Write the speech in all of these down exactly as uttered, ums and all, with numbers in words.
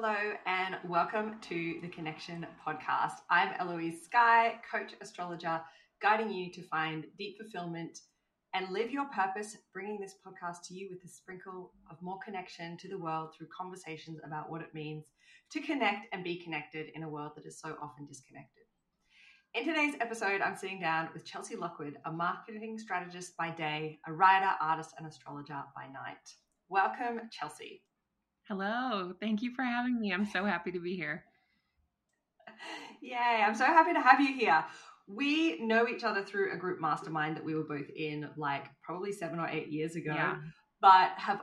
Hello and welcome to the Connection podcast. I'm Eloise Skye, coach astrologer, guiding you to find deep fulfillment and live your purpose, bringing this podcast to you with a sprinkle of more connection to the world through conversations about what it means to connect and be connected in a world that is so often disconnected. In today's episode, I'm sitting down with Chelsea Lockwood, a marketing strategist by day, a writer, artist, and astrologer by night. Welcome, Chelsea. Hello. Thank you for having me. I'm so happy to be here. Yay. I'm so happy to have you here. We know each other through a group mastermind that we were both in like probably seven or eight years ago, yeah. But have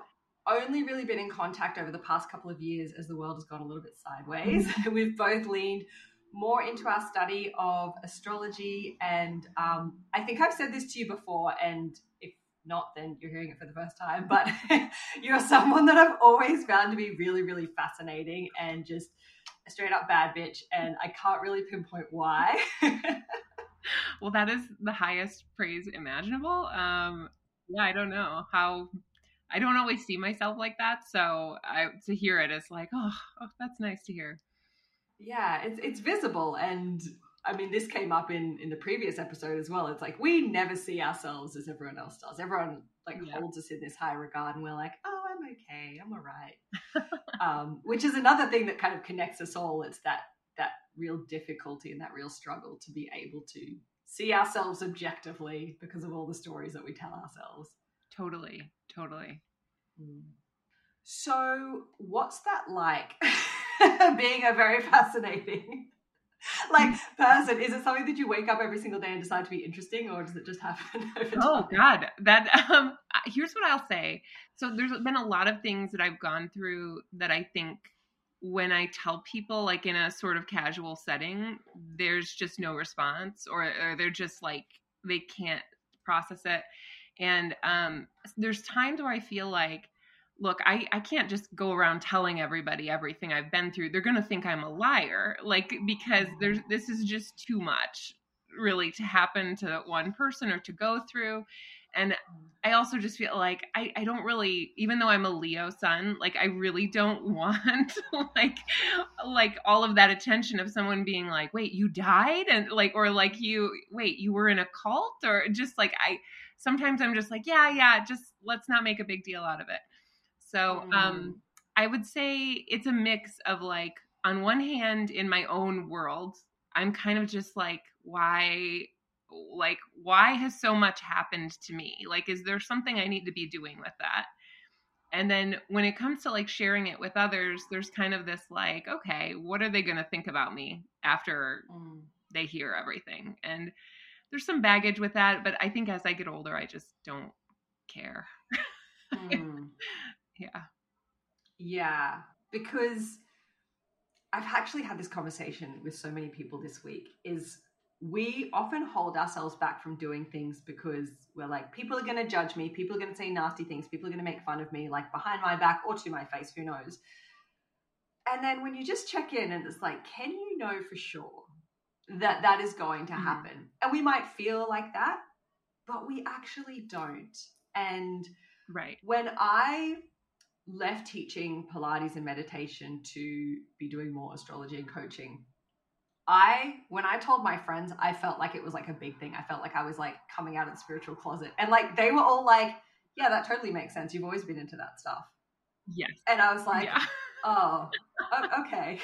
only really been in contact over the past couple of years as the world has gone a little bit sideways. We've both leaned more into our study of astrology. And um, I think I've said this to you before, and if not, then you're hearing it for the first time, but you're someone that I've always found to be really, really fascinating and just a straight up bad bitch. And I can't really pinpoint why. Well, that is the highest praise imaginable. Um, yeah, I don't know how, I don't always see myself like that. So I, to hear it is like, oh, oh, that's nice to hear. Yeah, it's, it's visible. And I mean, this came up in, in the previous episode as well. It's like, we never see ourselves as everyone else does. Everyone like yeah. holds us in this high regard and we're like, oh, I'm okay. I'm all right. um, which is another thing that kind of connects us all. It's that, that real difficulty and that real struggle to be able to see ourselves objectively because of all the stories that we tell ourselves. Totally. Totally. Mm. So what's that like being a very fascinating like person? Is it something that you wake up every single day and decide to be interesting, or does it just happen over time? Oh God, that, um, here's what I'll say. So there's been a lot of things that I've gone through that I think when I tell people like in a sort of casual setting, there's just no response, or, or they're just like, they can't process it. And, um, there's times where I feel like, look, I, I can't just go around telling everybody everything I've been through. They're going to think I'm a liar, like, because there's, this is just too much really to happen to one person or to go through. And I also just feel like I, I don't really, even though I'm a Leo sun, like I really don't want like, like all of that attention of someone being like, wait, you died? And like, or like you, wait, you were in a cult? Or just like, I, sometimes I'm just like, yeah, yeah, just let's not make a big deal out of it. So um, I would say it's a mix of like, on one hand, in my own world, I'm kind of just like, why, like, why has so much happened to me? Like, is there something I need to be doing with that? And then when it comes to like sharing it with others, there's kind of this like, okay, what are they going to think about me after mm. they hear everything? And there's some baggage with that. But I think as I get older, I just don't care. Mm. Yeah. Yeah. Because I've actually had this conversation with so many people this week, is we often hold ourselves back from doing things because we're like, people are going to judge me. People are going to say nasty things. People are going to make fun of me, like behind my back or to my face, who knows? And then when you just check in and it's like, can you know for sure that that is going to happen? Mm-hmm. And we might feel like that, but we actually don't. And right. When I left teaching Pilates and meditation to be doing more astrology and coaching, I, when I told my friends, I felt like it was like a big thing. I felt like I was like coming out of the spiritual closet, and like, they were all like, yeah, that totally makes sense. You've always been into that stuff. Yes. And I was like, yeah. oh, okay.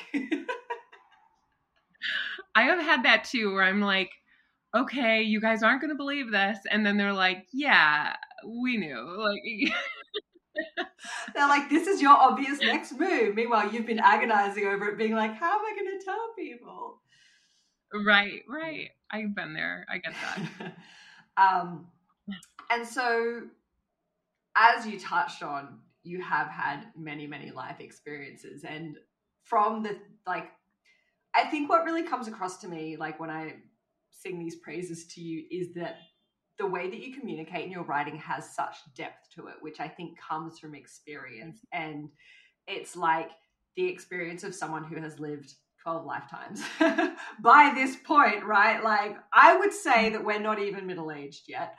I have had that too, where I'm like, okay, you guys aren't going to believe this. And then they're like, yeah, we knew. Like, they're like, this is your obvious next move. Meanwhile, you've been agonizing over it, being like, how am I going to tell people? Right, right. I've been there. I get that. um, and so as you touched on, you have had many, many life experiences. And from the, like, I think what really comes across to me, like when I sing these praises to you, is that the way that you communicate in your writing has such depth to it, which I think comes from experience. And it's like the experience of someone who has lived twelve lifetimes by this point, right? Like I would say that we're not even middle-aged yet.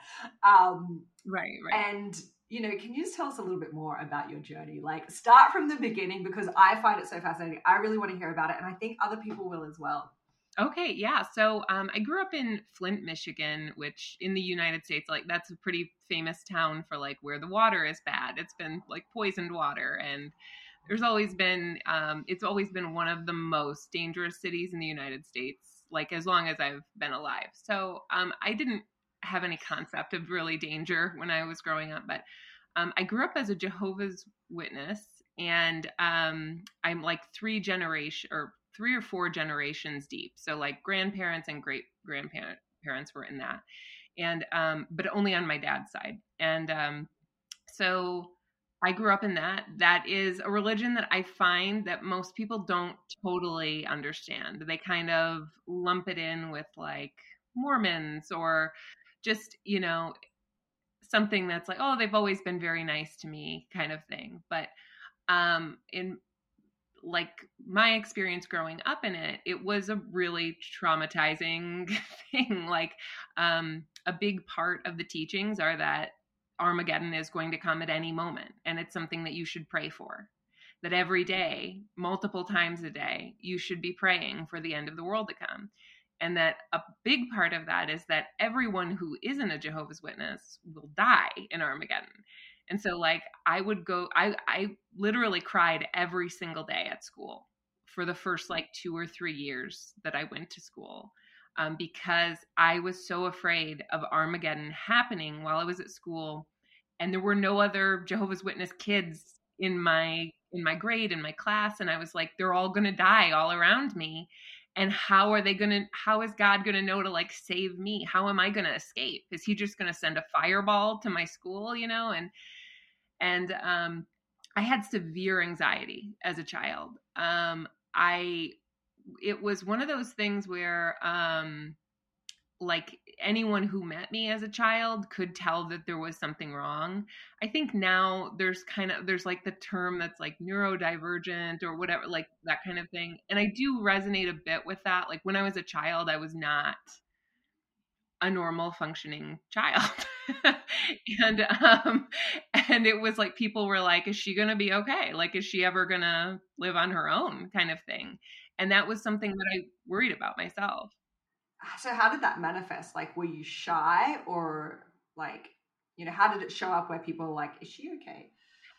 Um, right, right. And you know, can you just tell us a little bit more about your journey? Like, start from the beginning, because I find it so fascinating. I really want to hear about it, and I think other people will as well. Okay. Yeah. So um, I grew up in Flint, Michigan, which in the United States, like that's a pretty famous town for like where the water is bad. It's been like poisoned water. And there's always been, um, it's always been one of the most dangerous cities in the United States, like as long as I've been alive. So um, I didn't have any concept of really danger when I was growing up, but um, I grew up as a Jehovah's Witness, and um, I'm like three generation or three or four generations deep. So like grandparents and great grandparents were in that. And, um, but only on my dad's side. And, um, so I grew up in that. That is a religion that I find that most people don't totally understand. They kind of lump it in with like Mormons or just, you know, something that's like, oh, they've always been very nice to me kind of thing. But, um, in, like my experience growing up in it, it was a really traumatizing thing. Like, um, a big part of the teachings are that Armageddon is going to come at any moment. And it's something that you should pray for, that every day, multiple times a day, you should be praying for the end of the world to come. And that a big part of that is that everyone who isn't a Jehovah's Witness will die in Armageddon. And so like I would go, I, I literally cried every single day at school for the first like two or three years that I went to school, um, because I was so afraid of Armageddon happening while I was at school. And there were no other Jehovah's Witness kids in my, in my grade, in my class. And I was like, they're all going to die all around me. And how are they going to, how is God going to know to like save me? How am I going to escape? Is he just going to send a fireball to my school, you know? And, and, um, I had severe anxiety as a child. Um, I, it was one of those things where, um, like anyone who met me as a child could tell that there was something wrong. I think now there's kind of, there's like the term that's like neurodivergent or whatever, like that kind of thing. And I do resonate a bit with that. Like when I was a child, I was not a normal functioning child. and, um, and it was like, people were like, is she going to be okay? Like, is she ever going to live on her own kind of thing? And that was something that I worried about myself. So how did that manifest? Like, were you shy or like, you know, how did it show up where people were like, is she okay?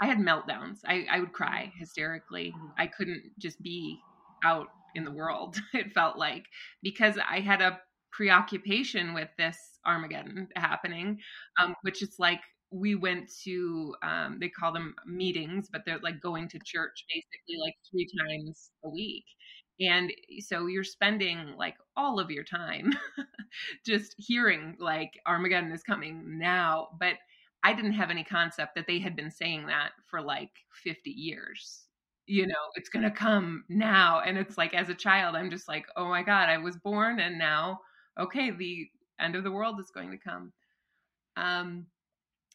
I had meltdowns. I, I would cry hysterically. Mm-hmm. I couldn't just be out in the world. It felt like, because I had a preoccupation with this Armageddon happening, um, which is like, we went to, um, they call them meetings, but they're like going to church basically like three times a week. And so you're spending like all of your time just hearing like Armageddon is coming now. But I didn't have any concept that they had been saying that for like fifty years, you know, it's going to come now. And it's like, as a child, I'm just like, oh my God, I was born and now, okay, the end of the world is going to come. Um,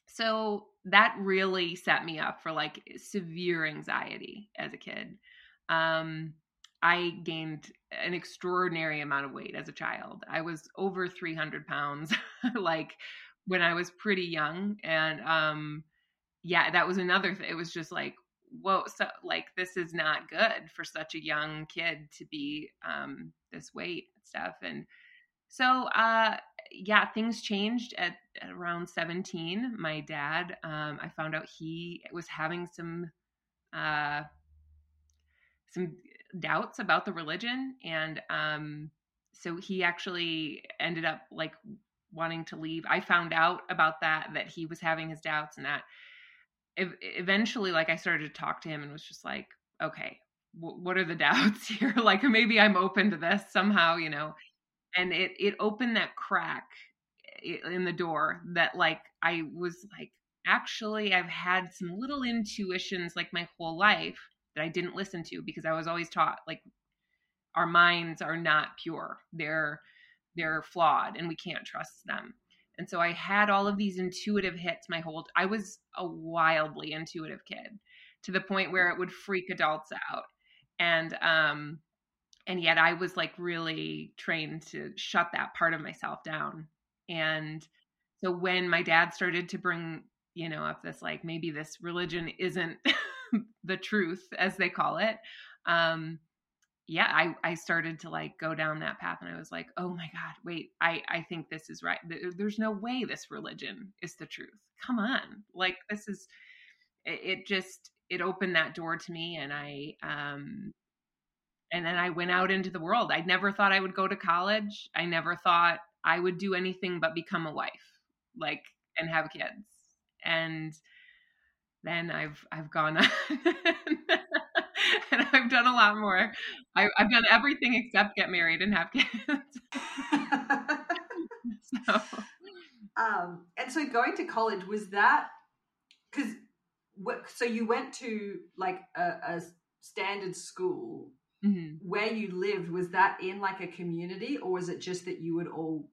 so that really set me up for like severe anxiety as a kid. Um, I gained an extraordinary amount of weight as a child. I was over three hundred pounds, like when I was pretty young. And, um, yeah, that was another thing. It was just like, whoa, so like, this is not good for such a young kid to be, um, this weight and stuff. And so, uh, yeah, things changed at, at around seventeen. My dad, um, I found out he was having some, uh, some doubts about the religion. And, um, so he actually ended up like wanting to leave. I found out about that, that he was having his doubts, and that eventually, like I started to talk to him and was just like, okay, w- what are the doubts here? Like, maybe I'm open to this somehow, you know? And it, it opened that crack in the door that like, I was like, actually, I've had some little intuitions like my whole life that I didn't listen to, because I was always taught like our minds are not pure. They're, they're flawed and we can't trust them. And so I had all of these intuitive hits my whole, I was a wildly intuitive kid to the point where it would freak adults out. And, um, and yet I was like really trained to shut that part of myself down. And so when my dad started to bring you know, of this, like, maybe this religion isn't the truth, as they call it. Um, yeah, I, I started to like go down that path, and I was like, oh my God, wait, I, I think this is right. There's no way this religion is the truth. Come on. Like, this is, it just, it opened that door to me. And I, um, and then I went out into the world. I never thought I would go to college. I never thought I would do anything but become a wife, like, and have kids. And then I've, I've gone on and I've done a lot more. I, I've done everything except get married and have kids. so. Um, and so going to college, was that, cause what, so you went to like a, a standard school. Mm-hmm. Where you lived, was that in like a community, or was it just that you would all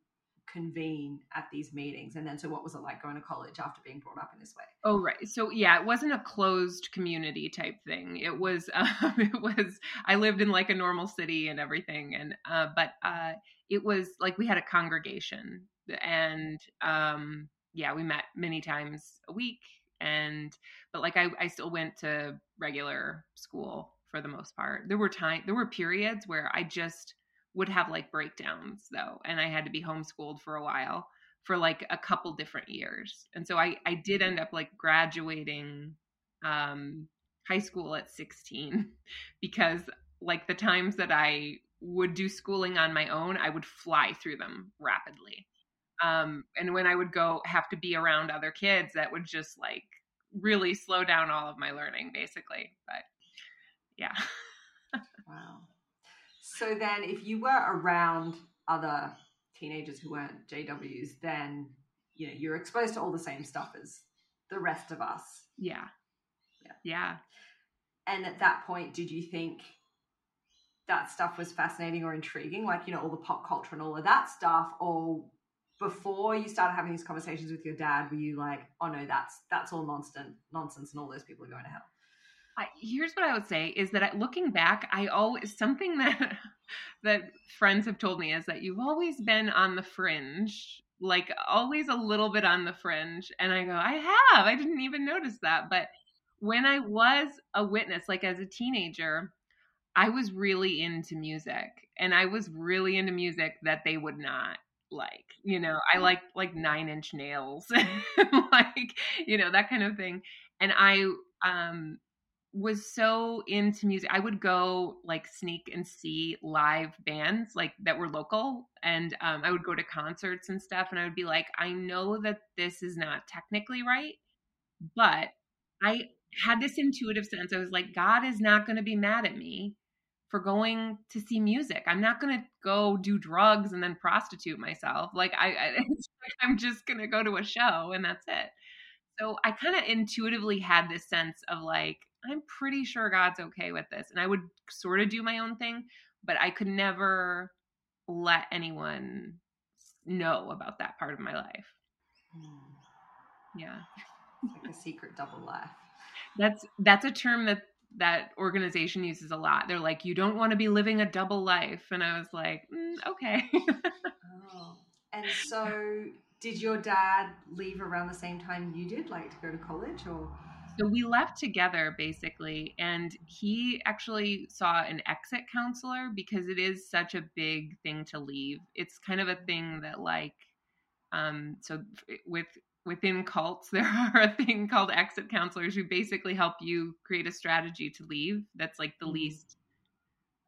convene at these meetings? And then, so what was it like going to college after being brought up in this way? Oh, right. So yeah, it wasn't a closed community type thing. It was, um, it was, I lived in like a normal city and everything. And, uh, but, uh, it was like, we had a congregation, and, um, yeah, we met many times a week, and, but like, I, I still went to regular school. For the most part, there were time, there were periods where I just would have like breakdowns though. And I had to be homeschooled for a while, for like a couple different years. And so I, I did end up like graduating, um, high school at sixteen, because like the times that I would do schooling on my own, I would fly through them rapidly. Um, and when I would go have to be around other kids, that would just like really slow down all of my learning basically. But yeah. Wow. So then if you were around other teenagers who weren't J Ws, then, you know, you're exposed to all the same stuff as the rest of us. Yeah. Yeah. Yeah. And at that point, did you think that stuff was fascinating or intriguing? Like, you know, all the pop culture and all of that stuff, or before you started having these conversations with your dad, were you like, oh no, that's, that's all nonsense, nonsense. And all those people are going to hell. I, here's what I would say is that looking back, I always, something that, that friends have told me is that you've always been on the fringe, like always a little bit on the fringe. And I go, I have, I didn't even notice that. But when I was a witness, like as a teenager, I was really into music, and I was really into music that they would not like, you know, I liked like Nine Inch Nails, like, you know, that kind of thing. And I, um, was so into music. I would go like sneak and see live bands like that were local. And um, I would go to concerts and stuff. And I would be like, I know that this is not technically right, but I had this intuitive sense. I was like, God is not going to be mad at me for going to see music. I'm not going to go do drugs and then prostitute myself. Like I, I I'm just going to go to a show and that's it. So I kind of intuitively had this sense of like, I'm pretty sure God's okay with this. And I would sort of do my own thing, but I could never let anyone know about that part of my life. Mm. Yeah. It's like a secret double life. That's, that's a term that that organization uses a lot. They're like, you don't want to be living a double life. And I was like, mm, okay. Oh. And so did your dad leave around the same time you did, like to go to college, or? So we left together basically, and he actually saw an exit counselor because it is such a big thing to leave. It's kind of a thing that like, um, so with, within cults, there are a thing called exit counselors who basically help you create a strategy to leave. That's like the least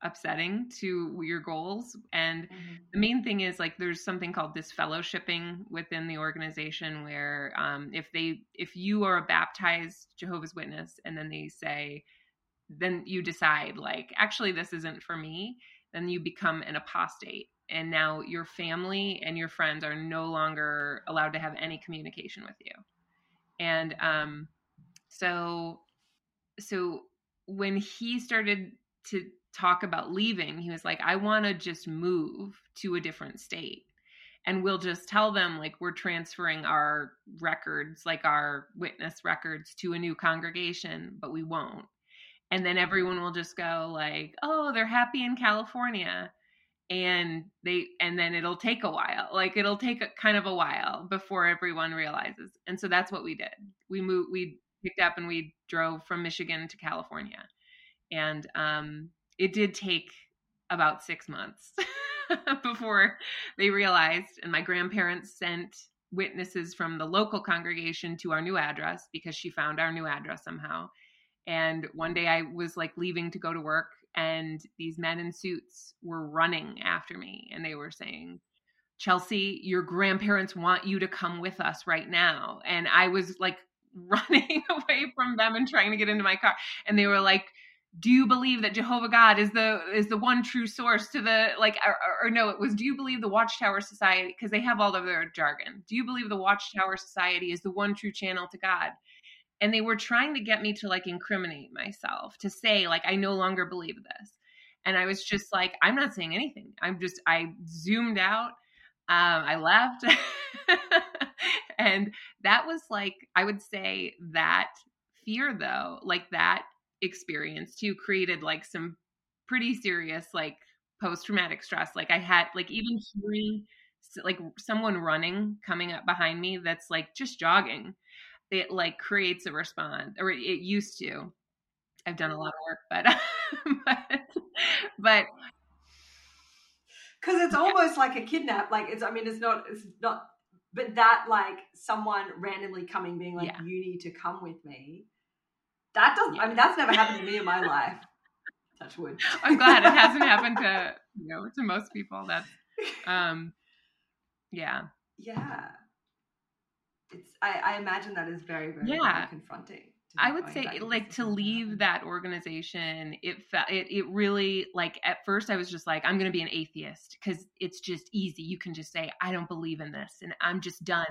upsetting to your goals. And mm-hmm. the main thing is like, there's something called disfellowshipping within the organization where, um, if they, if you are a baptized Jehovah's Witness, and then they say, then you decide like, actually, this isn't for me. Then you become an apostate. And now your family and your friends are no longer allowed to have any communication with you. And, um, so, so when he started to talk about leaving, he was like, I want to just move to a different state, and we'll just tell them like, we're transferring our records, like our witness records, to a new congregation, but we won't. And then everyone will just go like, oh, they're happy in California. and they, and then it'll take a while, like it'll take a, kind of a while before everyone realizes. And so that's what we did. We moved, we picked up and we drove from Michigan to California. And, um, it did take about six months before they realized. And my grandparents sent witnesses from the local congregation to our new address because she found our new address somehow. And one day I was like leaving to go to work, and these men in suits were running after me. And they were saying, "Chelsea, your grandparents want you to come with us right now." And I was like running away from them and trying to get into my car. And they were like, "Do you believe that Jehovah God is the, is the one true source to the, like, or, or no, it was, do you believe the Watchtower Society?" 'Cause they have all of their jargon. "Do you believe the Watchtower Society is the one true channel to God?" And they were trying to get me to like incriminate myself, to say like, I no longer believe this. And I was just like, I'm not saying anything. I'm just, I zoomed out. Um, I left. And that was like, I would say that fear though, like that experience too created like some pretty serious, like post-traumatic stress. Like I had like even hearing like someone running, coming up behind me, that's like just jogging. It like creates a response, or it used to. I've done a lot of work, but, but, but. 'Cause it's almost yeah. like a kidnap. Like it's, I mean, it's not, it's not, but that like someone randomly coming, being like, yeah. "You need to come with me." That doesn't, yeah. I mean, that's never happened to me in my life. Touch wood. I'm glad it hasn't happened to, you know, to most people. That's, um, yeah. Yeah. It's, I, I imagine that is very, very, yeah. very confronting. I would say like to leave that organization, it felt, it, it really like at first I was just like, I'm going to be an atheist because it's just easy. You can just say, I don't believe in this and I'm just done,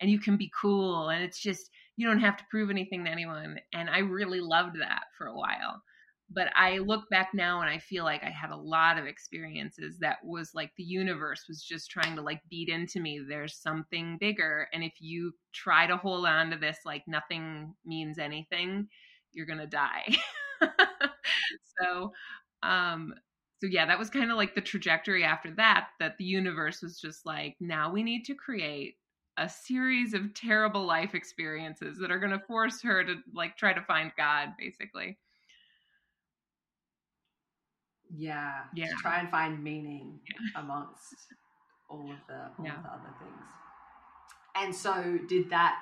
and you can be cool. And it's just, you don't have to prove anything to anyone. And I really loved that for a while, but I look back now and I feel like I had a lot of experiences that was like the universe was just trying to like beat into me. There's something bigger. And if you try to hold on to this, like nothing means anything, you're going to die. So, um, so yeah, that was kind of like the trajectory after that, that the universe was just like, now we need to create a series of terrible life experiences that are going to force her to like try to find God, basically. Yeah, yeah. To try and find meaning yeah. amongst all of the all yeah. of the other things. And so did that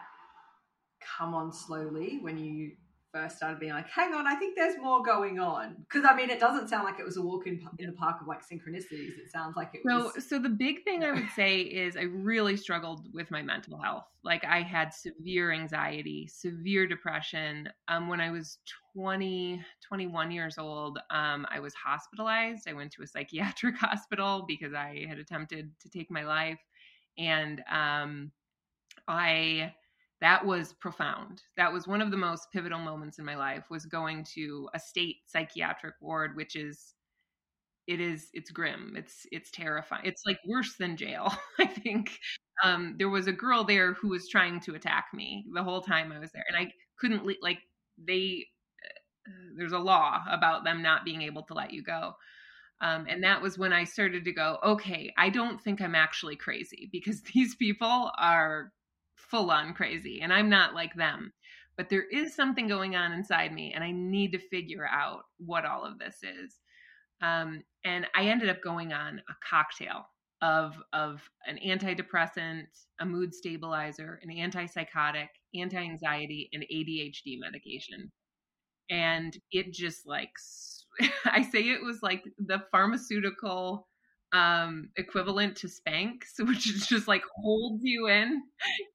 come on slowly when you first started being like, hang on, I think there's more going on? Because I mean, it doesn't sound like it was a walk in, in the park of like synchronicities. It sounds like it so, was. So the big thing I would say is I really struggled with my mental health. Like I had severe anxiety, severe depression. Um, when I was twenty, twenty-one years old, um, I was hospitalized. I went to a psychiatric hospital because I had attempted to take my life. And um, I... That was profound. That was one of the most pivotal moments in my life, was going to a state psychiatric ward, which is, it is, it's grim. It's, it's terrifying. It's like worse than jail. I think um, there was a girl there who was trying to attack me the whole time I was there. And I couldn't le- like they, uh, there's a law about them not being able to let you go. Um, and that was when I started to go, okay, I don't think I'm actually crazy, because these people are full on crazy and I'm not like them, but there is something going on inside me and I need to figure out what all of this is. Um, and I ended up going on a cocktail of, of an antidepressant, a mood stabilizer, an antipsychotic, anti-anxiety, and A D H D medication. And it just like, I say it was like the pharmaceutical um, equivalent to Spanx, which is just like holds you in.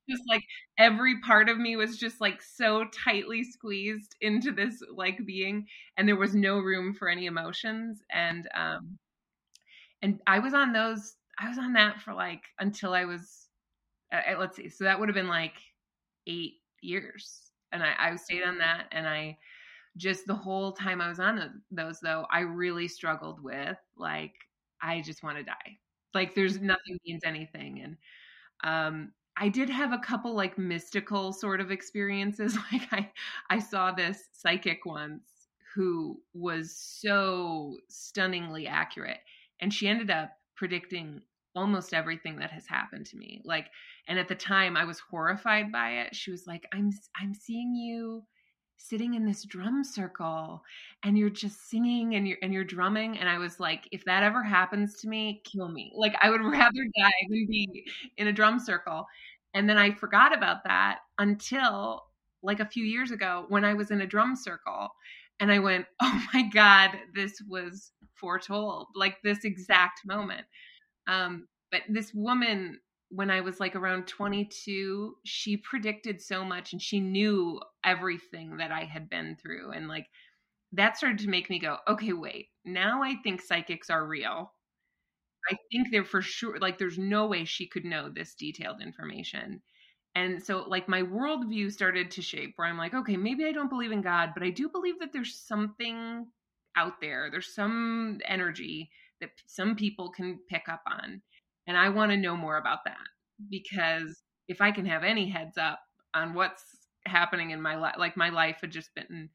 Just like every part of me was just like so tightly squeezed into this like being, and there was no room for any emotions. And, um, and I was on those, I was on that for like, until I was, uh, let's see. So that would have been like eight years. And I, I stayed on that. And I just, the whole time I was on those though, I really struggled with like, I just want to die. Like there's nothing means anything. And, um, I did have a couple like mystical sort of experiences. Like I, I saw this psychic once who was so stunningly accurate. And she ended up predicting almost everything that has happened to me. Like, and at the time I was horrified by it. She was like, I'm, I'm seeing you sitting in this drum circle and you're just singing and you're, and you're drumming. And I was like, if that ever happens to me, kill me. Like, I would rather die than be in a drum circle. And then I forgot about that until like a few years ago when I was in a drum circle and I went, oh my God, this was foretold, like this exact moment. Um, but this woman, when I was like around twenty-two, she predicted so much and she knew everything that I had been through. And like, that started to make me go, okay, wait, now I think psychics are real. I think they're for sure, like there's no way she could know this detailed information. And so like my worldview started to shape where I'm like, okay, maybe I don't believe in God, but I do believe that there's something out there. There's some energy that some people can pick up on. And I want to know more about that, because if I can have any heads up on what's happening in my life, like my life had just been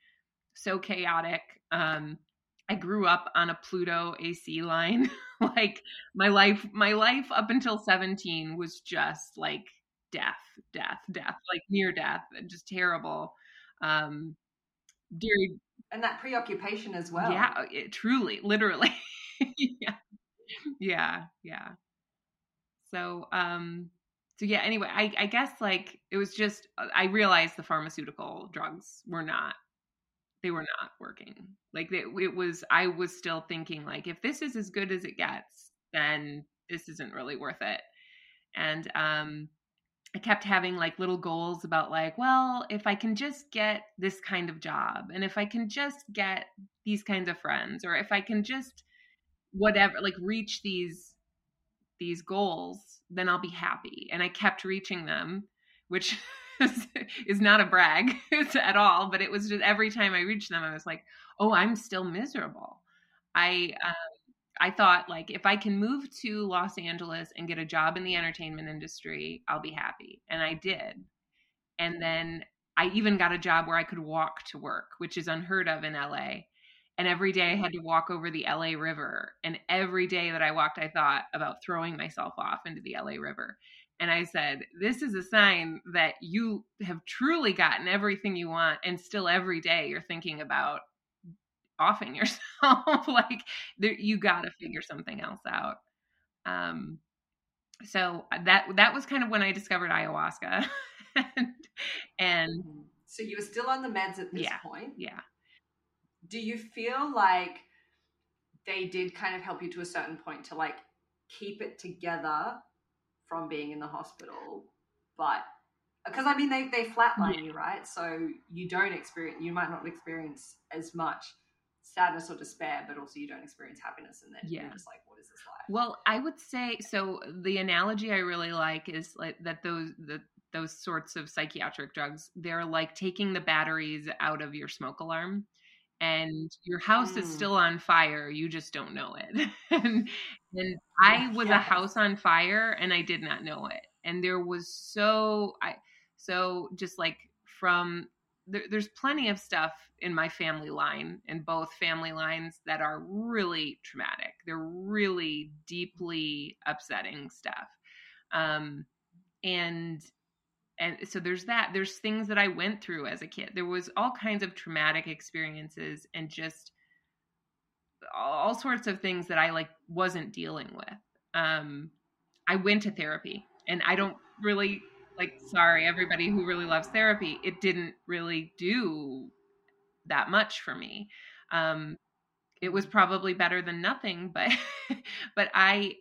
so chaotic. Um, I grew up on a Pluto A C line. Like my life, my life up until seventeen was just like death, death, death, like near death, and just terrible. Um, dude. And that preoccupation as well. Yeah, it, truly, literally. Yeah. Yeah. Yeah. So, um, so yeah, anyway, I, I guess like it was just, I realized the pharmaceutical drugs were not, they were not working. Like it, it was, I was still thinking like, if this is as good as it gets, then this isn't really worth it. And, um, I kept having like little goals about like, well, if I can just get this kind of job, and if I can just get these kinds of friends, or if I can just whatever, like reach these, these goals, then I'll be happy. And I kept reaching them, which is, is not a brag at all, but it was just every time I reached them, I was like, oh, I'm still miserable. I, um, I thought like, if I can move to Los Angeles and get a job in the entertainment industry, I'll be happy. And I did. And then I even got a job where I could walk to work, which is unheard of in L A. And every day I had to walk over the L A River. And every day that I walked, I thought about throwing myself off into the L A River. And I said, this is a sign that you have truly gotten everything you want. And still every day you're thinking about offing yourself. Like there, you got to figure something else out. Um, so that, that was kind of when I discovered ayahuasca. and, and so you were still on the meds at this yeah, point. Yeah. Do you feel like they did kind of help you to a certain point to like keep it together from being in the hospital? But because I mean, they, they flatline yeah. you, right? So you don't experience, you might not experience as much sadness or despair, but also you don't experience happiness. And then yeah. you're just like, what is this life? Well, I would say, so the analogy I really like is like that those, the, those sorts of psychiatric drugs, they're like taking the batteries out of your smoke alarm. And your house mm. is still on fire. You just don't know it. and, and I was yes. a house on fire and I did not know it. And there was so, I, so just like from, there, there's plenty of stuff in my family line and both family lines that are really traumatic. They're really deeply upsetting stuff. Um, and And so there's that, there's things that I went through as a kid. There was all kinds of traumatic experiences and just all sorts of things that I like wasn't dealing with. Um, I went to therapy and I don't really like, sorry, everybody who really loves therapy, it didn't really do that much for me. Um, it was probably better than nothing, but, but I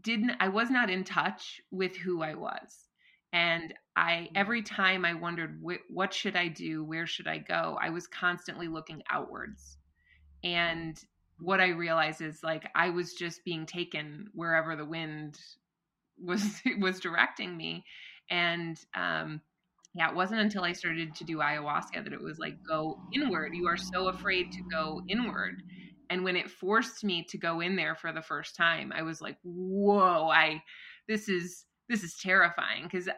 didn't, I was not in touch with who I was. And I, every time I wondered, wh- what should I do? Where should I go? I was constantly looking outwards. And what I realized is like, I was just being taken wherever the wind was, was directing me. And, um, yeah, it wasn't until I started to do ayahuasca that it was like, go inward. You are so afraid to go inward. And when it forced me to go in there for the first time, I was like, whoa, I, this is, This is terrifying because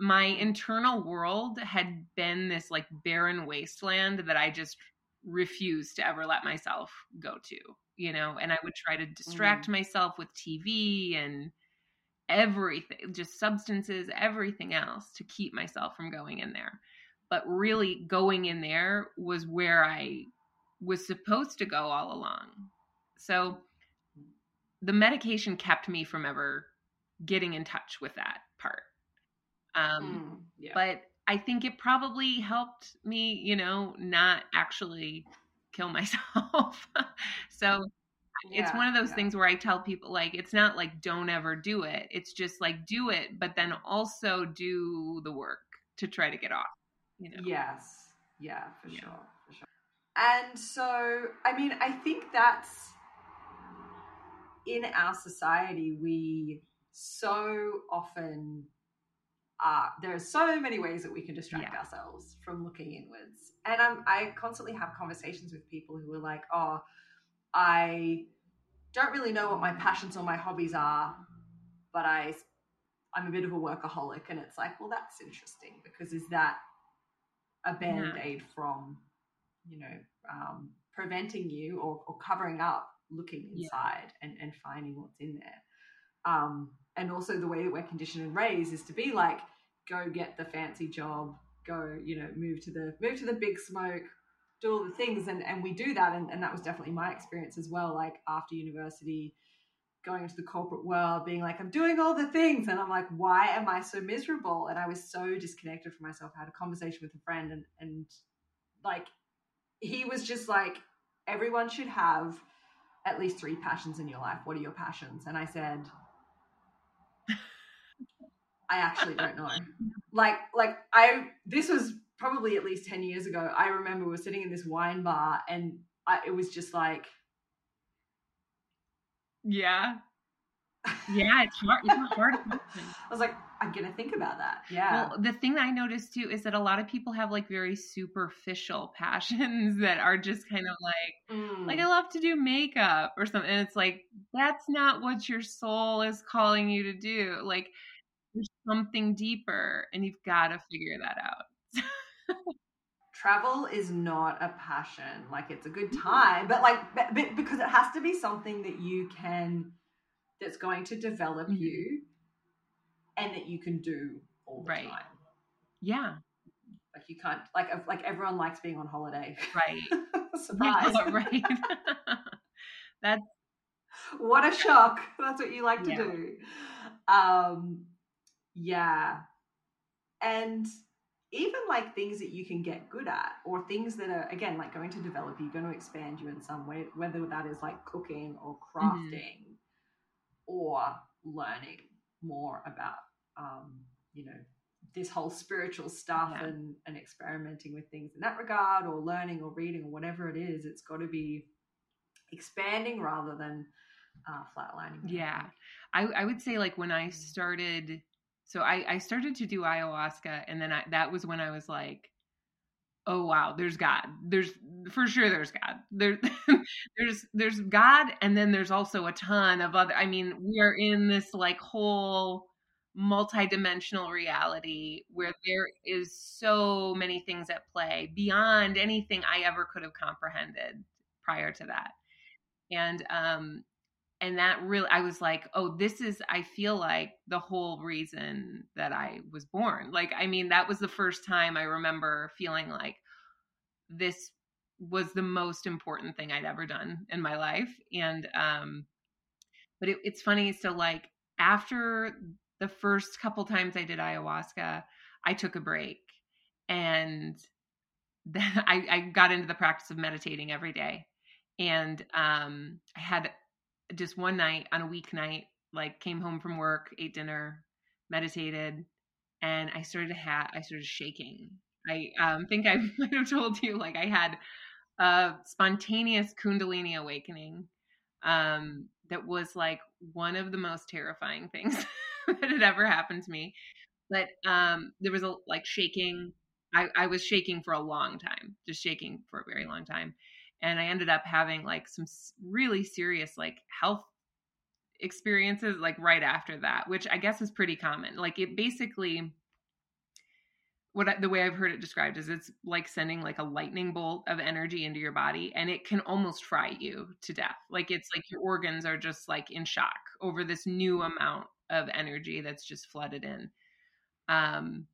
my internal world had been this like barren wasteland that I just refuse to ever let myself go to, you know, and I would try to distract mm. myself with T V and everything, just substances, everything else to keep myself from going in there. But really going in there was where I was supposed to go all along. So the medication kept me from ever getting in touch with that part. Um, mm, yeah. But I think it probably helped me, you know, not actually kill myself. So yeah, it's one of those yeah. things where I tell people, like, it's not like don't ever do it. It's just like do it, but then also do the work to try to get off. You know? Yes. Yeah, for yeah. sure. For sure. And so, I mean, I think that's in our society, we so often Uh, there are so many ways that we can distract yeah. ourselves from looking inwards. And I'm, I constantly have conversations with people who are like, oh, I don't really know what my passions or my hobbies are, but I, I'm a bit of a workaholic. And it's like, well, that's interesting, because is that a Band-Aid yeah. from, you know, um, preventing you or, or covering up looking inside yeah. and, and finding what's in there? Um, and also the way that we're conditioned and raised is to be like, go get the fancy job, go, you know, move to the move to the big smoke, do all the things. And, and we do that. And, and that was definitely my experience as well. Like after university, going into the corporate world, being like, I'm doing all the things. And I'm like, why am I so miserable? And I was so disconnected from myself. I had a conversation with a friend and, and like, he was just like, everyone should have at least three passions in your life. What are your passions? And I said, I actually don't know. Like, like I, this was probably at least ten years ago. I remember we were sitting in this wine bar and I, it was just like. Yeah. Yeah. It's hard. It's hard. I was like, I'm going to think about that. Yeah. Well, the thing that I noticed too, is that a lot of people have like very superficial passions that are just kind of like, mm. like I love to do makeup or something. And it's like, that's not what your soul is calling you to do. Like, there's something deeper and you've got to figure that out. Travel is not a passion. Like it's a good time, but like, but because it has to be something that you can, that's going to develop mm-hmm. you and that you can do all the right. time. Yeah. Like you can't, like, like everyone likes being on holiday. Right. Surprise. Yeah, right. That's. What a shock. That's what you like to yeah. do. Um, Yeah. And even like things that you can get good at or things that are, again, like going to develop you, going to expand you in some way, whether that is like cooking or crafting mm-hmm. or learning more about, um, you know, this whole spiritual stuff yeah. and, and experimenting with things in that regard or learning or reading or whatever it is, it's got to be expanding rather than uh, flatlining. Yeah. I, I would say like when I started... So I, I started to do ayahuasca, and then I, that was when I was like, "Oh wow, there's God. There's for sure there's God. There, there's there's God, and then there's also a ton of other. I mean, we are in this like whole multidimensional reality where there is so many things at play beyond anything I ever could have comprehended prior to that, and um." And that really, I was like, oh, this is, I feel like the whole reason that I was born. Like, I mean, that was the first time I remember feeling like this was the most important thing I'd ever done in my life. And, um, but it, it's funny. So like after the first couple times I did ayahuasca, I took a break and then I, I got into the practice of meditating every day. And, um, I had just one night on a weeknight, like came home from work, ate dinner, meditated, and I started to have, I started shaking. I um, think I might have told you, like I had a spontaneous kundalini awakening um, that was like one of the most terrifying things that had ever happened to me. But um, there was a like shaking. I, I was shaking for a long time, just shaking for a very long time. And I ended up having like some really serious like health experiences like right after that, which I guess is pretty common. Like it basically what I, the way I've heard it described is it's like sending like a lightning bolt of energy into your body, and it can almost fry you to death. Like it's like your organs are just like in shock over this new amount of energy that's just flooded in. Um,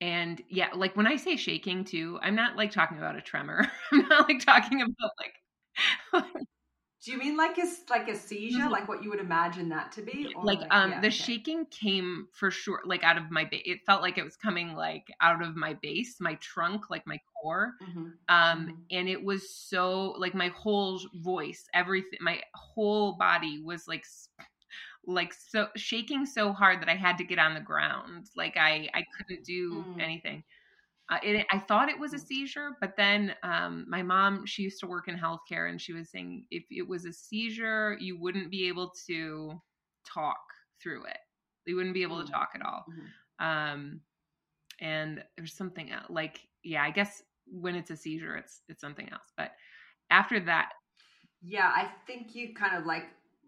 and yeah, like when I say shaking too, I'm not like talking about a tremor. I'm not like talking about like. Do you mean like a, like a seizure, mm-hmm. like what you would imagine that to be? Or like, like um, yeah, the okay. shaking came for sure, like out of my, ba- it felt like it was coming like out of my base, my trunk, like my core. Mm-hmm. Um, mm-hmm. And it was so like my whole voice, everything, my whole body was like, like so shaking so hard that I had to get on the ground. Like I, I couldn't do mm. anything. Uh, it, I thought it was a seizure, but then um, my mom, she used to work in healthcare, and she was saying if it was a seizure, you wouldn't be able to talk through it. You wouldn't be able mm-hmm. to talk at all. Mm-hmm. Um, and there's something else. Like, yeah, I guess when it's a seizure, it's it's something else. But after that, yeah, I think you kind of like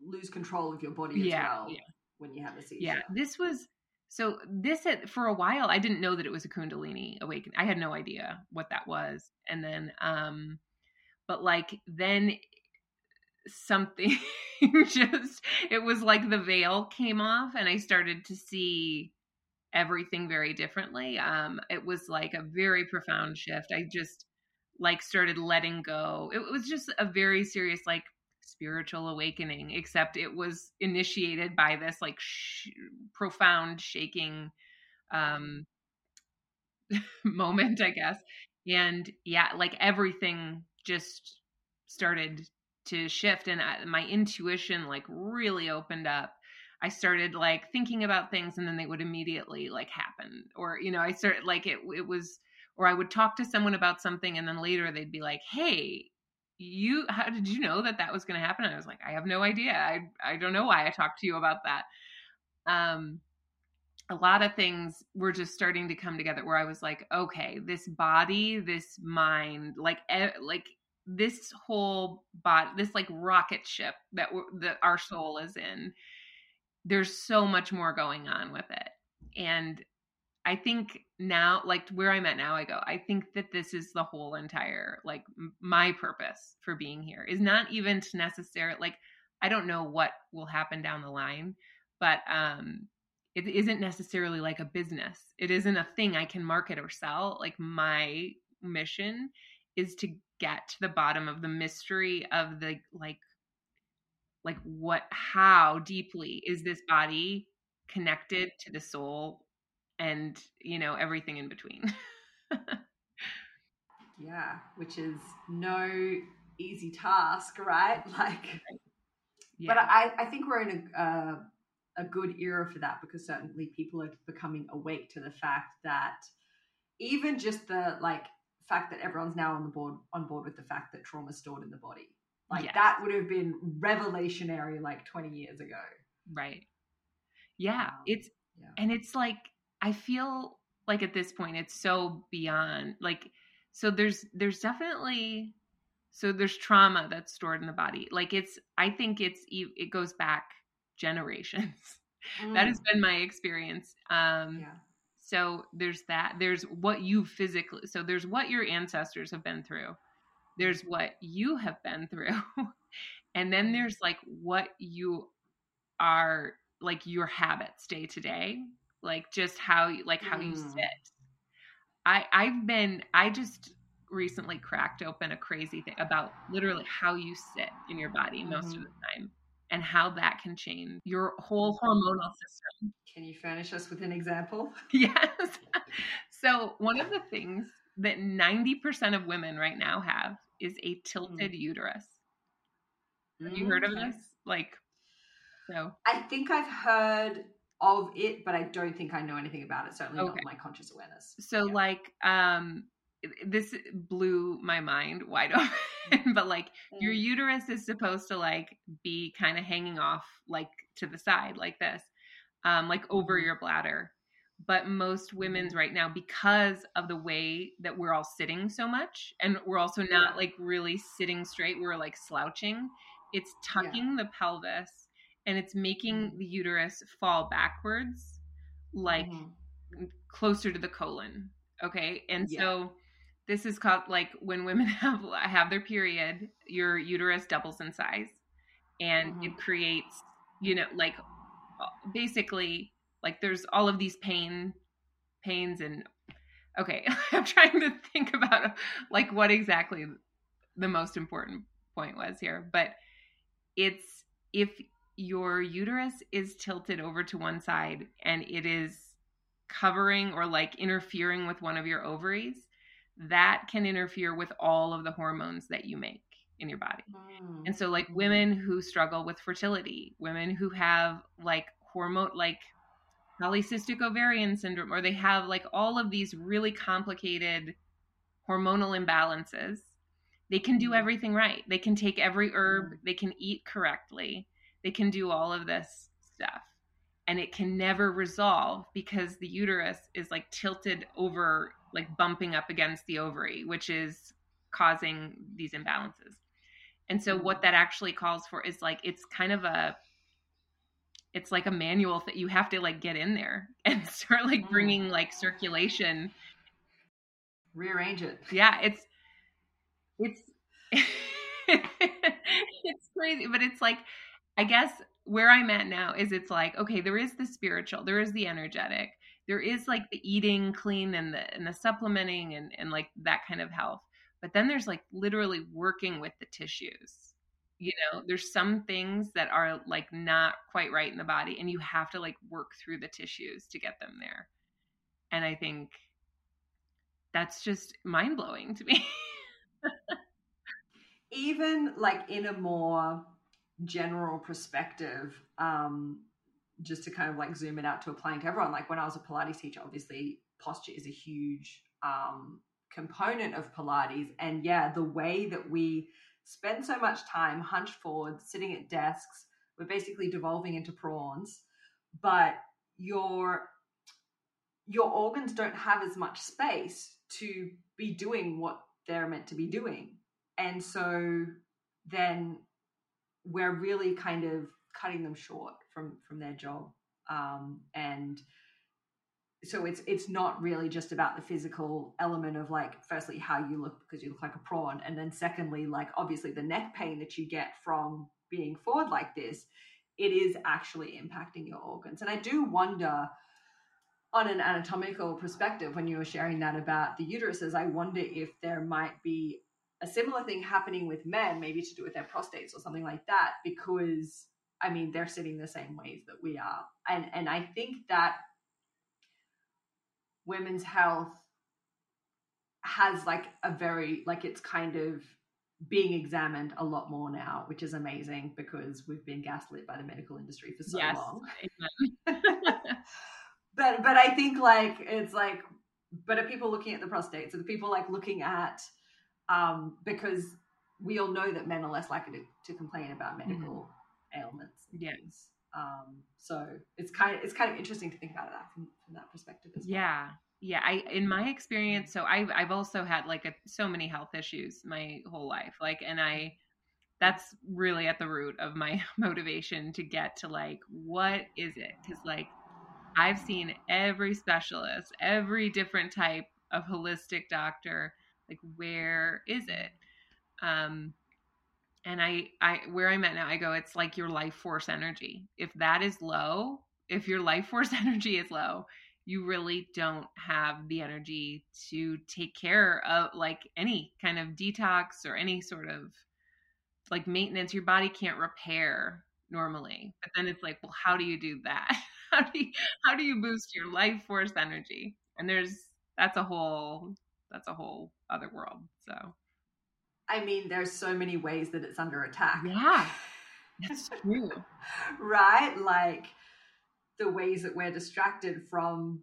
lose control of your body as yeah, well yeah. when you have a seizure. Yeah, this was. So this, for a while, I didn't know that it was a kundalini awakening. I had no idea what that was. And then, um, but like, then something just, it was like the veil came off and I started to see everything very differently. Um, it was like a very profound shift. I just like started letting go. It was just a very serious, like, spiritual awakening, except it was initiated by this like sh- profound shaking um moment, I guess. And yeah, like everything just started to shift, and I, my intuition like really opened up. I started like thinking about things, and then they would immediately like happen, or you know, I started like it it was, or I would talk to someone about something, and then later they'd be like, hey, you, how did you know that that was going to happen? And I was like, I have no idea. I I don't know why I talked to you about that. Um, a lot of things were just starting to come together where I was like, okay, this body, this mind, like, e- like this whole body, this like rocket ship that we're, that our soul is in, there's so much more going on with it. And I think now, like where I'm at now, I go, I think that this is the whole entire, like m- my purpose for being here is not even to necessarily, like, I don't know what will happen down the line, but um, it isn't necessarily like a business. It isn't a thing I can market or sell. Like my mission is to get to the bottom of the mystery of the, like, like what, how deeply is this body connected to the soul? And, you know, everything in between. Yeah, which is no easy task, right? Like, yeah. But I, I think we're in a, uh, a good era for that, because certainly people are becoming awake to the fact that even just the, like, fact that everyone's now on the board on board with the fact that trauma is stored in the body. Like, yes. That would have been revolutionary, like, twenty years ago. Right. Yeah, um, it's, yeah. And it's like, I feel like at this point it's so beyond, like, so there's, there's definitely, so there's trauma that's stored in the body. Like it's, I think it's, it goes back generations. Mm. That has been my experience. Um, yeah. So there's that, there's what you physically, so there's what your ancestors have been through. There's what you have been through. And then there's like what you are, like your habits day to day. Like just how you, like how you mm. sit. I I've been, I just recently cracked open a crazy thing about literally how you sit in your body mm-hmm. most of the time, and how that can change your whole hormonal system. Can you furnish us with an example? Yes. So one of the things that ninety percent of women right now have is a tilted mm. uterus. Have mm, you heard of okay. this? Like, so. I think I've heard of it, but I don't think I know anything about it. Certainly okay. not my conscious awareness. So yeah. like, um, this blew my mind wide open, but like mm. your uterus is supposed to like be kind of hanging off, like to the side, like this, um, like over your bladder. But most women's right now, because of the way that we're all sitting so much, and we're also not yeah. like really sitting straight, we're like slouching. It's tucking yeah. the pelvis. And it's making the uterus fall backwards, like mm-hmm. closer to the colon. Okay. And yeah. so this is called, like, when women have, have their period, your uterus doubles in size and mm-hmm. it creates, you know, like basically like there's all of these pain pains and okay. I'm trying to think about like what exactly the most important point was here, but it's if your uterus is tilted over to one side and it is covering or like interfering with one of your ovaries, that can interfere with all of the hormones that you make in your body. Mm. And so like women who struggle with fertility, women who have like hormone, like polycystic ovarian syndrome, or they have like all of these really complicated hormonal imbalances, they can do everything right. They can take every herb, they can eat correctly, they can do all of this stuff. And it can never resolve because the uterus is like tilted over, like bumping up against the ovary, which is causing these imbalances. And so what that actually calls for is like, it's kind of a, it's like a manual that you have to like get in there and start like bringing like circulation. Rearrange it. Yeah. It's, it's, it's crazy, but it's like, I guess where I'm at now is it's like, okay, there is the spiritual, there is the energetic, there is like the eating clean and the, and the supplementing and, and like that kind of health. But then there's like literally working with the tissues, you know, there's some things that are like not quite right in the body and you have to like work through the tissues to get them there. And I think that's just mind blowing to me. Even like in a more general perspective, um, just to kind of like zoom it out to applying to everyone, like when I was a Pilates teacher, obviously posture is a huge um, component of Pilates. And yeah, the way that we spend so much time hunched forward, sitting at desks, we're basically devolving into prawns, but your your organs don't have as much space to be doing what they're meant to be doing. And so then we're really kind of cutting them short from, from their job. Um, and so it's, it's not really just about the physical element of like, firstly, how you look because you look like a prawn. And then secondly, like obviously the neck pain that you get from being forward like this, it is actually impacting your organs. And I do wonder on an anatomical perspective, when you were sharing that about the uteruses, I wonder if there might be a similar thing happening with men, maybe to do with their prostates or something like that, because I mean, they're sitting the same ways that we are. And, and I think that women's health has like a very, like it's kind of being examined a lot more now, which is amazing because we've been gaslit by the medical industry for so yes. long. but, but I think like, it's like, but are people looking at the prostates? Are the people like looking at, Um, because we all know that men are less likely to, to complain about medical mm-hmm. ailments. Yes. Yeah. Um, so it's kind of it's kind of interesting to think about that from, from that perspective as well. Yeah, yeah. I in my experience, so I've I've also had like a, so many health issues my whole life. Like, and I that's really at the root of my motivation to get to like what is it? Because like I've seen every specialist, every different type of holistic doctor. Like, where is it? Um, and I, I, where I'm at now, I go, it's like your life force energy. If that is low, if your life force energy is low, you really don't have the energy to take care of like any kind of detox or any sort of like maintenance. Your body can't repair normally, but then it's like, well, how do you do that? How do you, how do you boost your life force energy? And there's, that's a whole that's a whole other world. So, I mean, there's so many ways that it's under attack. Yeah, that's true. Right? Like the ways that we're distracted from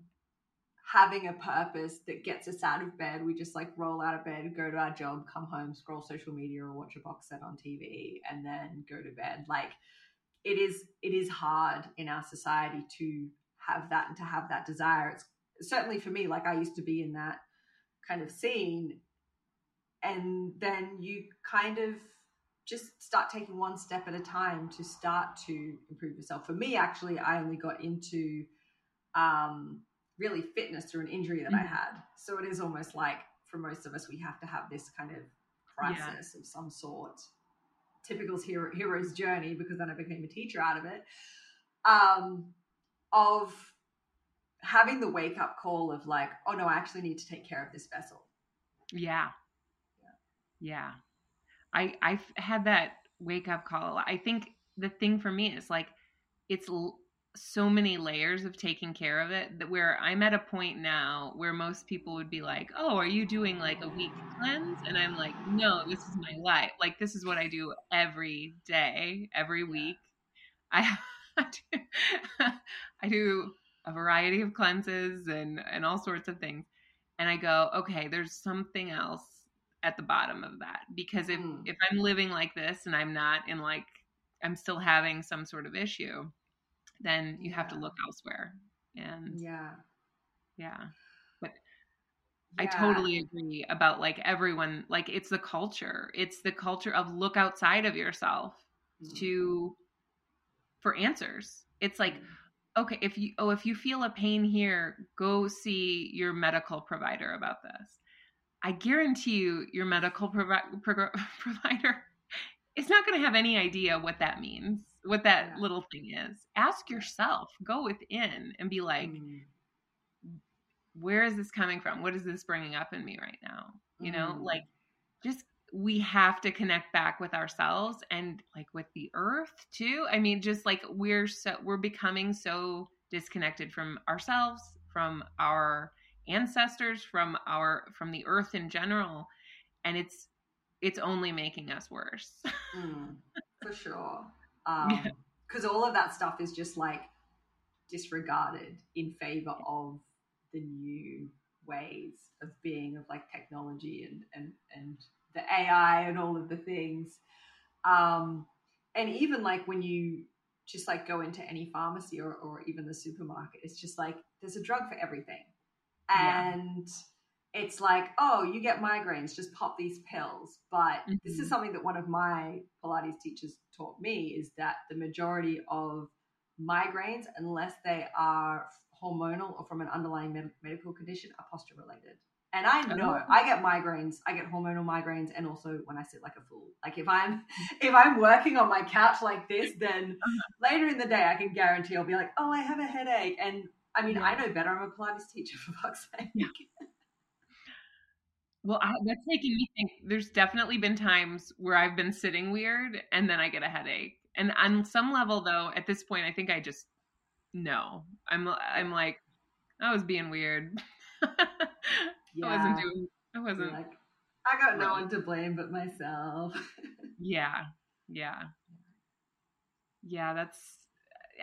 having a purpose that gets us out of bed. We just like roll out of bed, go to our job, come home, scroll social media or watch a box set on T V and then go to bed. Like it is, it is hard in our society to have that and to have that desire. It's certainly for me, like I used to be in that kind of scene, and then you kind of just start taking one step at a time to start to improve yourself. For me, actually, I only got into um really fitness through an injury that mm-hmm. I had. So it is almost like for most of us, we have to have this kind of crisis yeah. of some sort. Typical hero, hero's journey, because then I became a teacher out of it, um, of having the wake up call of like, oh no, I actually need to take care of this vessel. Yeah. Yeah. yeah. I I've had that wake up call. I think the thing for me is like, it's l- so many layers of taking care of it that where I'm at a point now where most people would be like, oh, are you doing like a week cleanse? And I'm like, no, this is my life. Like, this is what I do every day, every week. I, I, do, I do a variety of cleanses and, and all sorts of things. And I go, okay, there's something else at the bottom of that. Because if, mm. if I'm living like this and I'm not in like, I'm still having some sort of issue, then you yeah. have to look elsewhere. And yeah. Yeah. But yeah. I totally agree about like everyone, like it's the culture. It's the culture of look outside of yourself mm-hmm. to, for answers. It's like, okay, if you, oh, if you feel a pain here, go see your medical provider about this. I guarantee you your medical provi- pro- provider is not going to have any idea what that means. What that yeah. little thing is. Ask yourself, go within and be like, mm. where is this coming from? What is this bringing up in me right now? You mm. know, like just, we have to connect back with ourselves and like with the earth too. I mean, just like we're so, we're becoming so disconnected from ourselves, from our ancestors, from our, from the earth in general. And it's, it's only making us worse. mm, for sure. Um, yeah. Cause all of that stuff is just like disregarded in favor of the new ways of being, of like technology and, and, and the A I and all of the things. Um, and even like when you just like go into any pharmacy or, or even the supermarket, it's just like, there's a drug for everything. And yeah. it's like, oh, you get migraines, just pop these pills. But mm-hmm. this is something that one of my Pilates teachers taught me, is that the majority of migraines, unless they are hormonal or from an underlying med- medical condition, are posture related. And I know oh. I get migraines, I get hormonal migraines, and also when I sit like a fool. Like if I'm if I'm working on my couch like this, then later in the day I can guarantee I'll be like, oh, I have a headache. And I mean, yeah. I know better. I'm a Pilates teacher, for fuck's sake. Yeah. Well, I, that's making me think there's definitely been times where I've been sitting weird and then I get a headache. And on some level though, at this point, I think I just know. I'm, I'm like, I was being weird. Yeah. I wasn't doing, I wasn't. Like, I got no one to blame but myself. yeah. Yeah. Yeah. That's,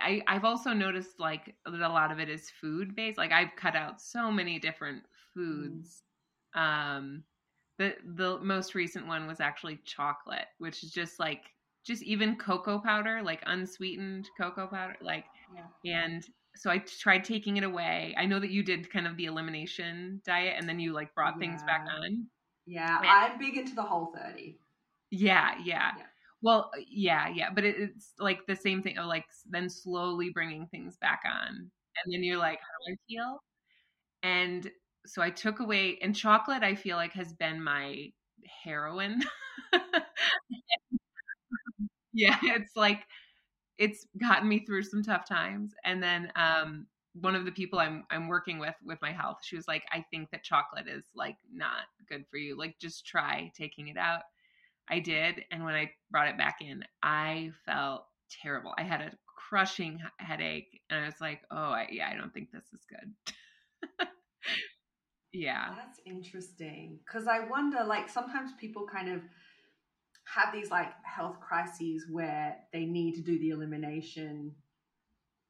I, I've also noticed like that a lot of it is food based. Like I've cut out so many different foods. Mm. Um, the, the most recent one was actually chocolate, which is just like, just even cocoa powder, like unsweetened cocoa powder. Like, yeah. and so I tried taking it away. I know that you did kind of the elimination diet and then you like brought yeah. things back on. Yeah. And, I'm big into the Whole thirty. Yeah, yeah. Yeah. Well, yeah, yeah. But it, it's like the same thing. Oh, like then slowly bringing things back on. And then you're like, how do I feel? And so I took away, and chocolate, I feel like has been my heroin. yeah. It's like, it's gotten me through some tough times. And then, um, one of the people I'm, I'm working with, with my health, she was like, I think that chocolate is like not good for you. Like just try taking it out. I did. And when I brought it back in, I felt terrible. I had a crushing headache and I was like, oh, I, yeah, I don't think this is good. Yeah. That's interesting. Cause I wonder, like, sometimes people kind of have these like health crises where they need to do the elimination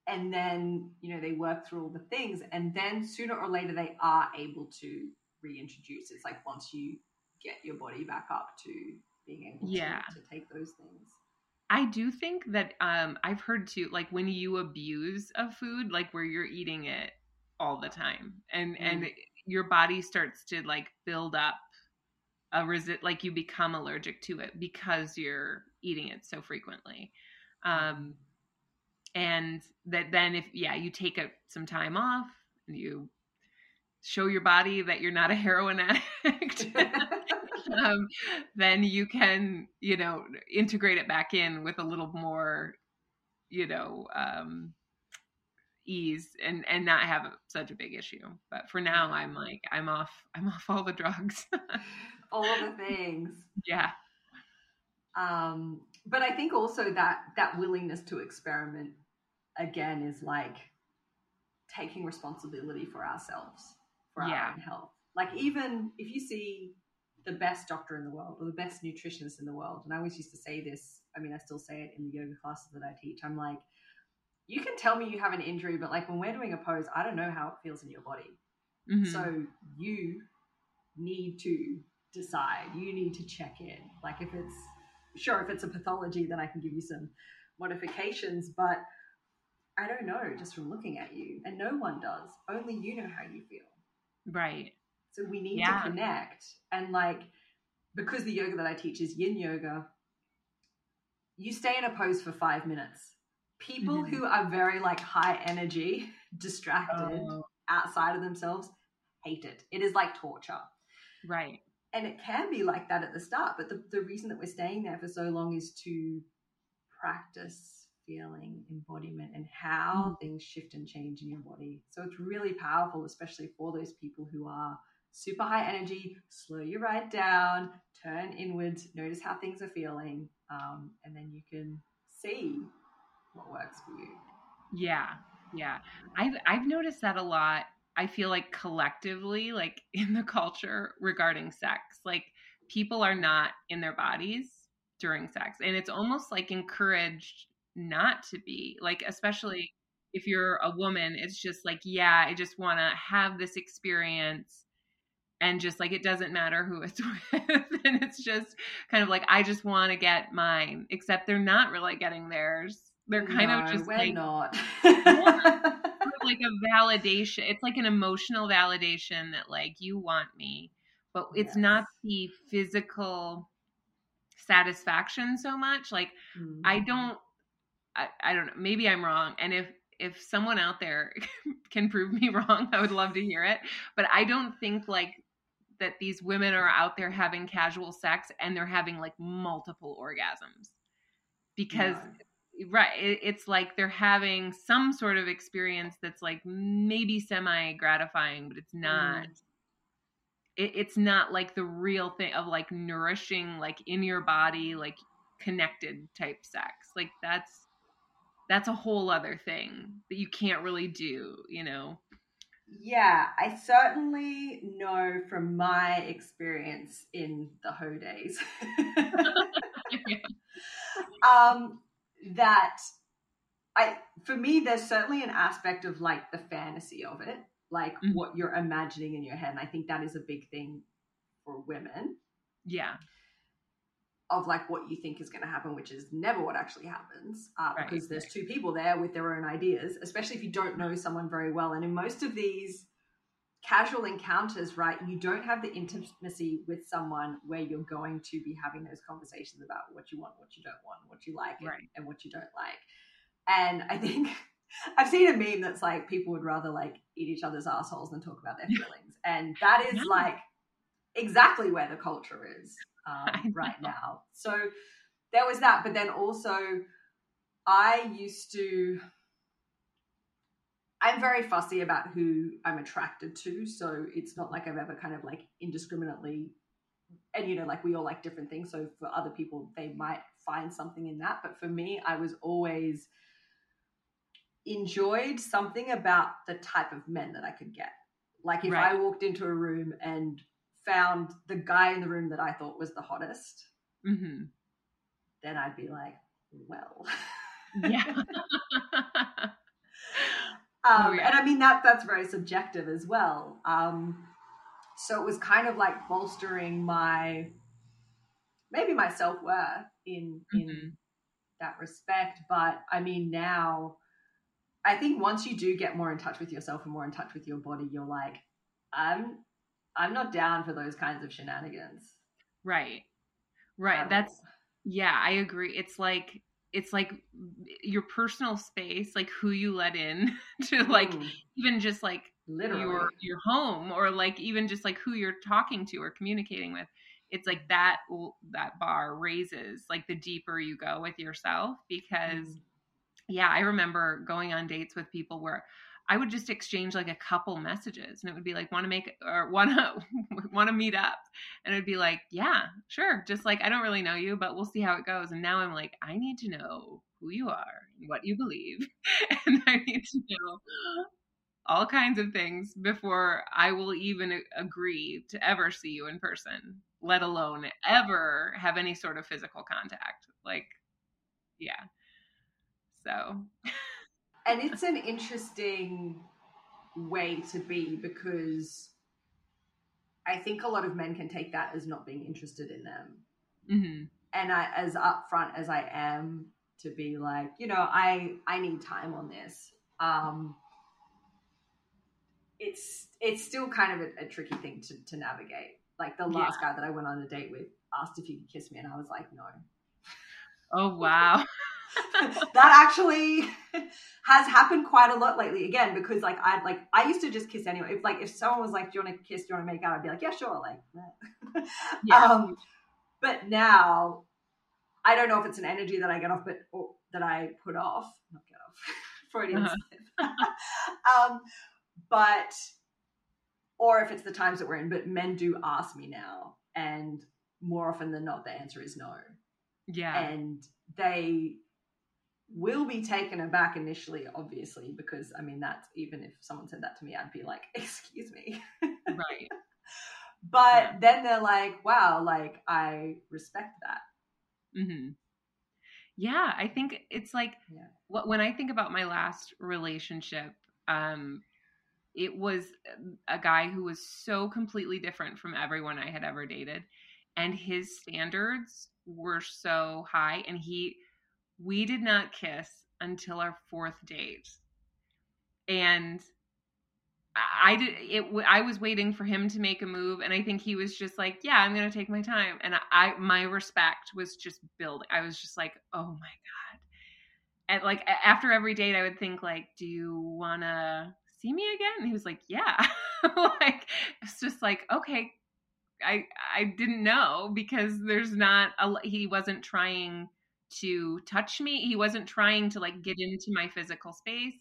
and then, you know, they work through all the things and then sooner or later they are able to reintroduce. It's like once you get your body back up to being able yeah. to, to take those things. I do think that um, I've heard too, like when you abuse a food, like where you're eating it all the time and, mm. and your body starts to like build up a resist, like you become allergic to it because you're eating it so frequently. Um, and that then if, yeah, you take a, some time off you show your body that you're not a heroin addict, um, then you can, you know, integrate it back in with a little more, you know, um, ease and, and not have such a big issue. But for now, I'm like, I'm off, I'm off all the drugs. All the things. Yeah. Um, but I think also that, that willingness to experiment again is like taking responsibility for ourselves, for yeah. our own health. Like, even if you see the best doctor in the world or the best nutritionist in the world, and I always used to say this, I mean, I still say it in the yoga classes that I teach, I'm like, you can tell me you have an injury, but like when we're doing a pose, I don't know how it feels in your body. Mm-hmm. So you need to decide, you need to check in. Like, if it's, sure, if it's a pathology, then I can give you some modifications, but I don't know, just from looking at you, and no one does. Only you know how you feel. Right. So we need yeah. to connect. And like, because the yoga that I teach is yin yoga, you stay in a pose for five minutes. People mm-hmm. who are very like high energy, distracted, oh. outside of themselves, hate it. It is like torture. Right. And it can be like that at the start, but the, the reason that we're staying there for so long is to practice feeling, embodiment, and how mm. things shift and change in your body. So it's really powerful, especially for those people who are super high energy. Slow you right down, turn inwards, notice how things are feeling, um, and then you can see what works for you. Yeah, yeah. I've, I've noticed that a lot. I feel like collectively, like in the culture regarding sex, like people are not in their bodies during sex, and it's almost like encouraged not to be, like, especially if you're a woman, it's just like, yeah, I just want to have this experience. And just like, it doesn't matter who it's with. And it's just kind of like, I just want to get mine, except they're not really getting theirs. They're kind no, of just we're like, not. Like a validation. It's like an emotional validation that like, you want me, but it's yes. not the physical satisfaction so much. Like mm-hmm. I don't, I, I don't know. Maybe I'm wrong. And if, if someone out there can prove me wrong, I would love to hear it. But I don't think like that these women are out there having casual sex and they're having like multiple orgasms, because no. right. It, it's like they're having some sort of experience that's like maybe semi gratifying, but it's not, mm. it, it's not like the real thing of like nourishing, like in your body, like connected type sex. Like that's, that's a whole other thing that you can't really do, you know? Yeah, I certainly know from my experience in the hoe days um, that I, for me, there's certainly an aspect of like the fantasy of it, like mm-hmm. what you're imagining in your head. And I think that is a big thing for women. Yeah. Of like what you think is going to happen, which is never what actually happens, uh, right, because there's two people there with their own ideas, especially if you don't know someone very well. And in most of these casual encounters, right, you don't have the intimacy with someone where you're going to be having those conversations about what you want, what you don't want, what you like, right. and, and what you don't like. And I think I've seen a meme that's like people would rather like eat each other's assholes than talk about their feelings. And that is like exactly where the culture is. Um, right now. So there was that, but then also I used to, I'm very fussy about who I'm attracted to. So it's not like I've ever kind of like indiscriminately, and you know, like we all like different things. So for other people, they might find something in that. But for me, I was always enjoyed something about the type of men that I could get. Like if right. I walked into a room and found the guy in the room that I thought was the hottest, mm-hmm. then I'd be like, well, yeah. um, oh, yeah. And I mean, that that's very subjective as well. Um, so it was kind of like bolstering my, maybe my self-worth in, mm-hmm. in that respect. But I mean, now I think once you do get more in touch with yourself and more in touch with your body, you're like, I'm, I'm not down for those kinds of shenanigans. Right. Right. That's, yeah, I agree. It's like, it's like your personal space, like who you let in to like, mm. even just like literally your, your home, or like even just like who you're talking to or communicating with. It's like that, that bar raises like the deeper you go with yourself, because mm. yeah, I remember going on dates with people where I would just exchange like a couple messages, and it would be like, want to make, or want to, want to meet up. And it'd be like, yeah, sure. Just like, I don't really know you, but we'll see how it goes. And now I'm like, I need to know who you are and what you believe. And I need to know all kinds of things before I will even agree to ever see you in person, let alone ever have any sort of physical contact. Like, yeah. So. And it's an interesting way to be, because I think a lot of men can take that as not being interested in them. Mm-hmm. And I, as upfront as I am, to be like, you know, I, I need time on this. Um, it's, it's still kind of a, a tricky thing to, to navigate. Like the last yeah. guy that I went on a date with asked if he could kiss me, and I was like, no. Oh, wow. That actually has happened quite a lot lately, again, because like I'd like I used to just kiss anyway. If like if someone was like, do you want to kiss, do you want to make out, I'd be like, yeah, sure, like yeah. yeah. Um but now I don't know if it's an energy that I get off, but or, that I put off, not get off, Freudian slip. Uh-huh. um but or if it's the times that we're in, but men do ask me now, and more often than not the answer is no. Yeah. And they will be taken aback initially, obviously, because I mean, that's, even if someone said that to me, I'd be like, excuse me. Right. But yeah. then they're like, wow, like I respect that. Mm-hmm. Yeah. I think it's like, yeah. what, when I think about my last relationship, um, it was a guy who was so completely different from everyone I had ever dated. And his standards were so high, and he, we did not kiss until our fourth date. And I did it. I was waiting for him to make a move. And I think he was just like, yeah, I'm going to take my time. And I, my respect was just building. I was just like, oh my God. And like after every date, I would think like, do you want to see me again? And he was like, yeah. Like, it's just like, okay, I, I didn't know, because there's not, a, he wasn't trying to touch me. He wasn't trying to like get into my physical space.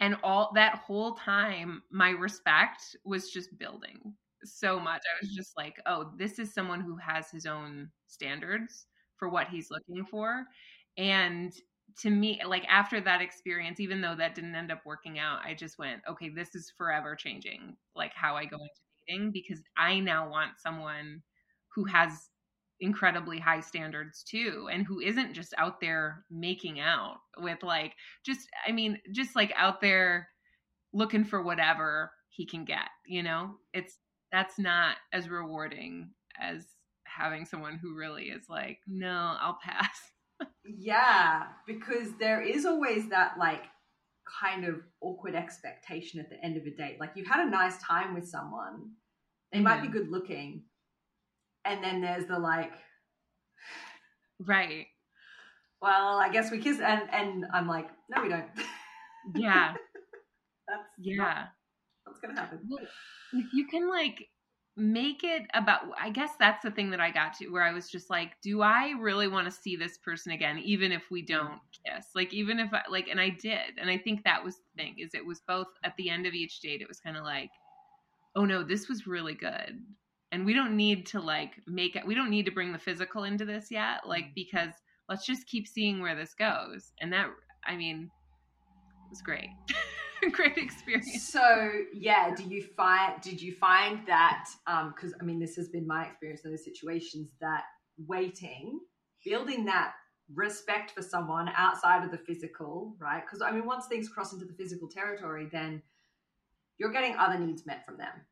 And all that whole time, my respect was just building so much. I was just like, oh, this is someone who has his own standards for what he's looking for. And to me, like after that experience, even though that didn't end up working out, I just went, okay, this is forever changing, like how I go into dating, because I now want someone who has incredibly high standards too, and who isn't just out there making out with like just I mean just like out there looking for whatever he can get, you know. It's that's not as rewarding as having someone who really is like, no, I'll pass. Yeah, because there is always that like kind of awkward expectation at the end of a date, like you've had a nice time with someone, they mm-hmm. might be good looking. And then there's the like, right. Well, I guess we kiss, and, and I'm like, no, we don't. Yeah. That's yeah. What's gonna happen? Well, you can like make it about. I guess that's the thing that I got to, where I was just like, do I really want to see this person again, even if we don't kiss? Like, even if I, like, and I did, and I think that was the thing, is it was both at the end of each date. It was kind of like, oh no, this was really good. And we don't need to like make it, we don't need to bring the physical into this yet. Like, because let's just keep seeing where this goes. And that, I mean, it was great. Great experience. So yeah. Do you find, did you find that, um, cause I mean, this has been my experience in those situations, that waiting, building that respect for someone outside of the physical, right? Cause I mean, once things cross into the physical territory, then you're getting other needs met from them.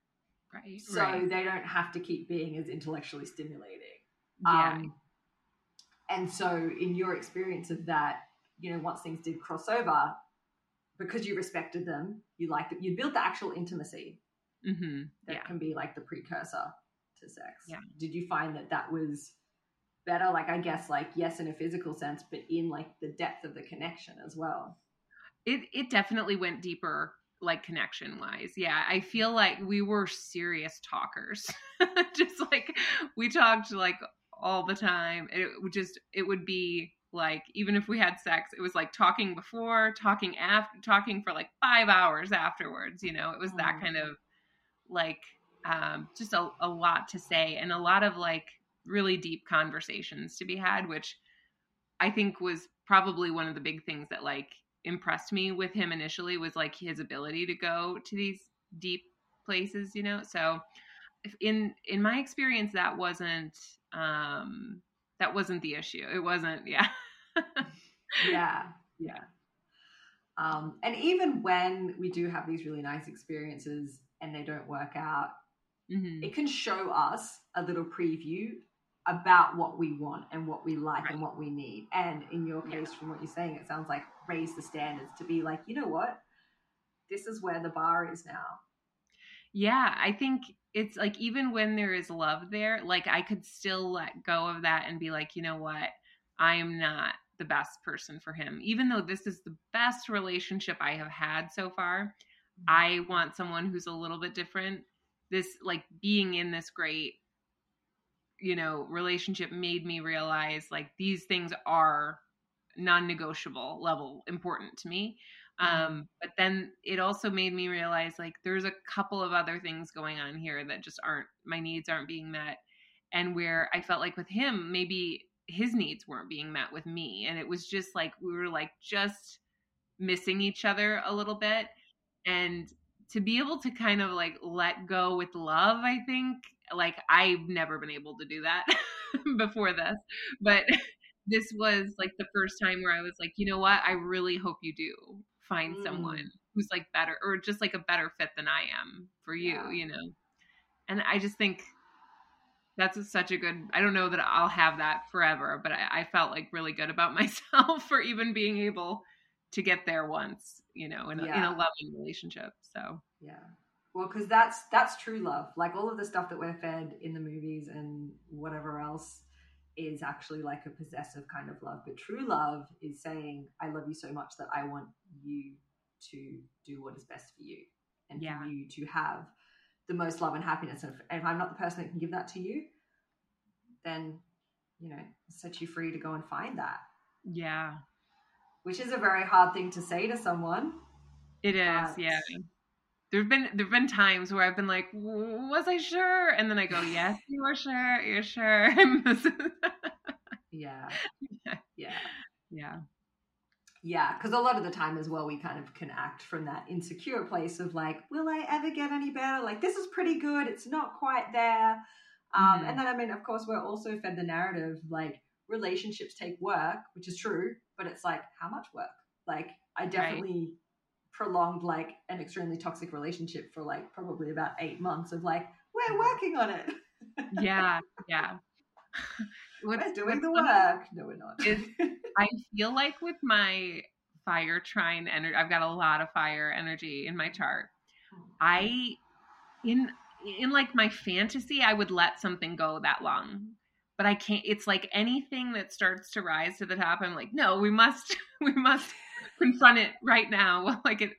Right, so right. They don't have to keep being as intellectually stimulating. Yeah. Um, and so in your experience of that, you know, once things did cross over, because you respected them, you liked it, you built the actual intimacy mm-hmm. that yeah. can be like the precursor to sex. Yeah. Did you find that that was better? Like, I guess like, yes, in a physical sense, but in like the depth of the connection as well. It, it definitely went deeper like connection wise. Yeah. I feel like we were serious talkers. Just like we talked like all the time. It would just, it would be like, even if we had sex, it was like talking before, talking after, talking for like five hours afterwards, you know, it was that kind of like, um, just a, a lot to say and a lot of like really deep conversations to be had, which I think was probably one of the big things that like impressed me with him initially was like his ability to go to these deep places, you know? So in, in my experience, that wasn't, um, that wasn't the issue. It wasn't. Yeah. yeah. Yeah. Um, and even when we do have these really nice experiences and they don't work out, mm-hmm. it can show us a little preview about what we want and what we like right. and what we need. And in your case, yeah. from what you're saying, it sounds like raise the standards to be like, you know what, this is where the bar is now. Yeah. I think it's like, even when there is love there, like I could still let go of that and be like, you know what, I am not the best person for him. Even though this is the best relationship I have had so far, mm-hmm. I want someone who's a little bit different. This like being in this great, you know, relationship made me realize like these things are non-negotiable level important to me. Um, but then it also made me realize like there's a couple of other things going on here that just aren't, my needs aren't being met. And where I felt like with him, maybe his needs weren't being met with me. And it was just like, we were like just missing each other a little bit. And to be able to kind of like let go with love, I think like I've never been able to do that before this, but this was like the first time where I was like, you know what, I really hope you do find someone who's like better or just like a better fit than I am for you, yeah. you know? And I just think that's such a good, I don't know that I'll have that forever, but I, I felt like really good about myself for even being able to get there once, you know, in a, yeah. in a loving relationship. So, yeah. Well, cause that's, that's true love. Like all of the stuff that we're fed in the movies and whatever else is actually like a possessive kind of love. But true love is saying, I love you so much that I want you to do what is best for you and yeah. for you to have the most love and happiness. And if, and if I'm not the person that can give that to you, then, you know, set you free to go and find that. Yeah. Which is a very hard thing to say to someone. It is. Yeah. There've been, there've been times where I've been like, was I sure? And then I go, yes, you are sure. You're sure. yeah. Yeah. Yeah. Yeah. Cause a lot of the time as well, we kind of can act from that insecure place of like, will I ever get any better? Like, this is pretty good. It's not quite there. Um, mm-hmm. And then, I mean, of course we're also fed the narrative, like relationships take work, which is true, but it's like, how much work? Like I definitely right. prolonged like an extremely toxic relationship for like probably about eight months of like, we're working on it. Yeah. Yeah. What's, we're doing the work. No, we're not. Is, I feel like with my fire trine energy, I've got a lot of fire energy in my chart. I, in, in like my fantasy, I would let something go that long, but I can't, it's like anything that starts to rise to the top. I'm like, no, we must, we must confront it right now. Like it,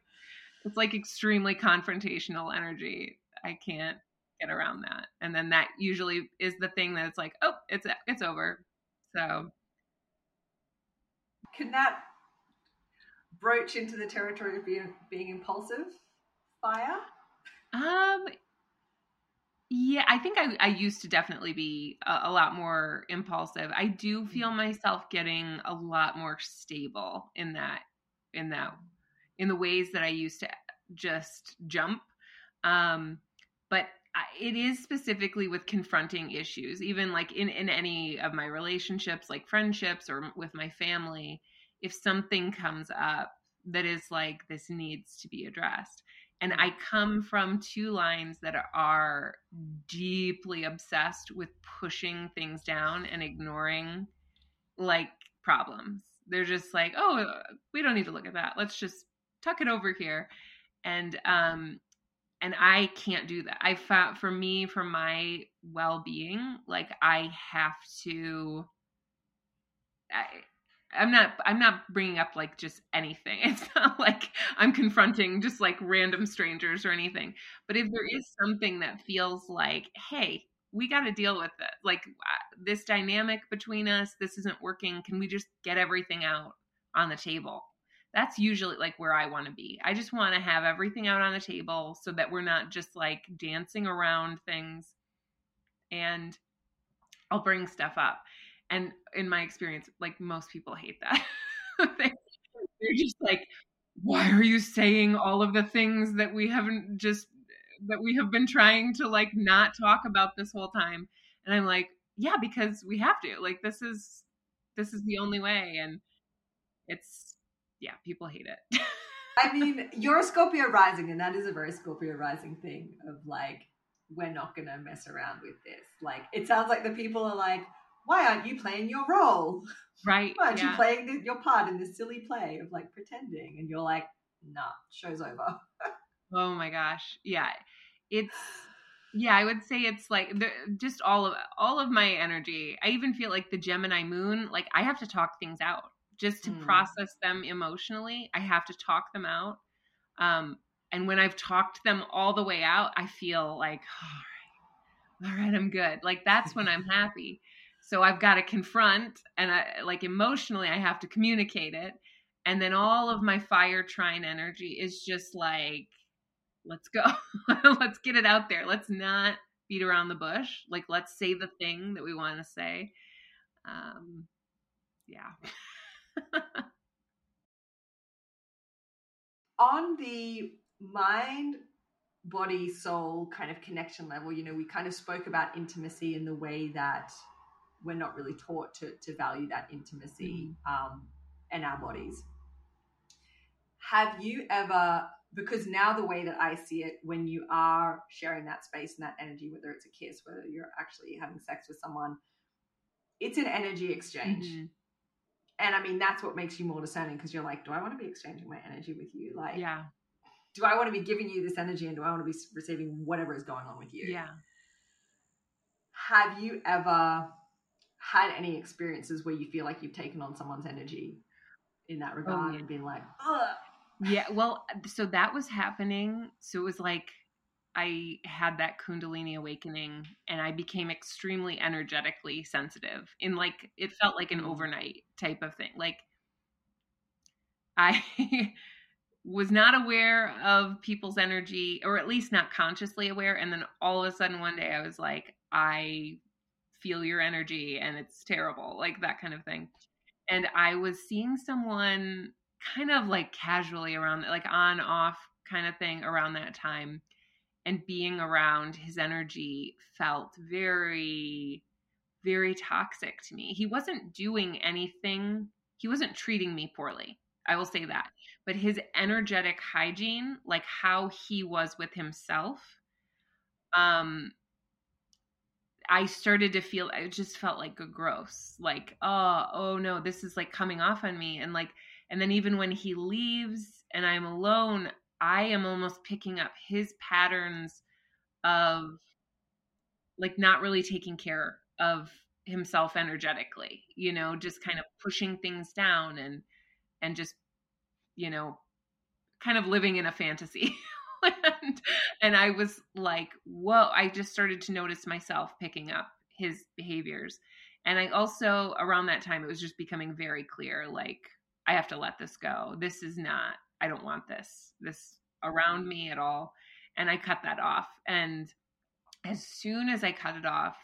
it's like extremely confrontational energy. I can't get around that. And then that usually is the thing that it's like, oh, it's, it's over. So. Can that broach into the territory of being, being impulsive fire? Um, yeah, I think I, I used to definitely be a, a lot more impulsive. I do feel myself getting a lot more stable in that, in that, in the ways that I used to just jump. Um, but I, it is specifically with confronting issues, even like in, in any of my relationships, like friendships or with my family, if something comes up that is like, this needs to be addressed. And I come from two lines that are deeply obsessed with pushing things down and ignoring like problems. They're just like, oh, we don't need to look at that. Let's just tuck it over here. And, um, and I can't do that. I found for me, for my well-being, like I have to, I, I'm not, I'm not bringing up like just anything. It's not like I'm confronting just like random strangers or anything, but if there is something that feels like, hey, we got to deal with it. Like this dynamic between us, this isn't working. Can we just get everything out on the table? That's usually like where I want to be. I just want to have everything out on the table so that we're not just like dancing around things, and I'll bring stuff up. And in my experience, like most people hate that. they, they're just like, why are you saying all of the things that we haven't just, that we have been trying to like not talk about this whole time? And I'm like, yeah, because we have to. Like, this is, this is the only way. And it's, yeah, people hate it. I mean, you're a Scorpio rising, and that is a very Scorpio rising thing of like, we're not going to mess around with this. Like, it sounds like the people are like, why aren't you playing your role? Right. Why aren't yeah. you playing the, your part in this silly play of like pretending? And you're like, nah, show's over. Oh my gosh. Yeah. It's, yeah, I would say it's like the, just all of, all of my energy. I even feel like the Gemini moon, like I have to talk things out just to mm. process them emotionally. I have to talk them out. Um, and when I've talked them all the way out, I feel like, all right, all right, I'm good. Like that's when I'm happy. So I've got to confront, and I, like emotionally, I have to communicate it. And then all of my fire trine energy is just like, let's go, let's get it out there. Let's not beat around the bush. Like, let's say the thing that we want to say. Um, yeah. On the mind, body, soul kind of connection level, you know, we kind of spoke about intimacy in the way that we're not really taught to, to value that intimacy um, in our bodies. Have you ever, because now the way that I see it, when you are sharing that space and that energy, whether it's a kiss, whether you're actually having sex with someone, it's an energy exchange. Mm-hmm. And I mean, that's what makes you more discerning, because you're like, do I want to be exchanging my energy with you? Like, yeah. do I want to be giving you this energy, and do I want to be receiving whatever is going on with you? Yeah. Have you ever had any experiences where you feel like you've taken on someone's energy in that regard oh, yeah. and been like, ugh? Yeah, well, so that was happening. So it was like I had that Kundalini awakening, and I became extremely energetically sensitive in like, it felt like an overnight type of thing. Like I was not aware of people's energy, or at least not consciously aware. And then all of a sudden one day I was like, I feel your energy and it's terrible, like that kind of thing. And I was seeing someone kind of like casually around, like on off kind of thing around that time, and being around his energy felt very, very toxic to me. He wasn't doing anything. He wasn't treating me poorly. I will say that. But his energetic hygiene, like how he was with himself, um, I started to feel, I just felt like a gross, like, oh, oh no, this is like coming off on me. And like, and then even when he leaves and I'm alone, I am almost picking up his patterns of like not really taking care of himself energetically, you know, just kind of pushing things down and, and just, you know, kind of living in a fantasy. And, and I was like, whoa, I just started to notice myself picking up his behaviors. And I also, around that time, it was just becoming very clear, like, I have to let this go. This is not, I don't want this, this around me at all. And I cut that off. And as soon as I cut it off,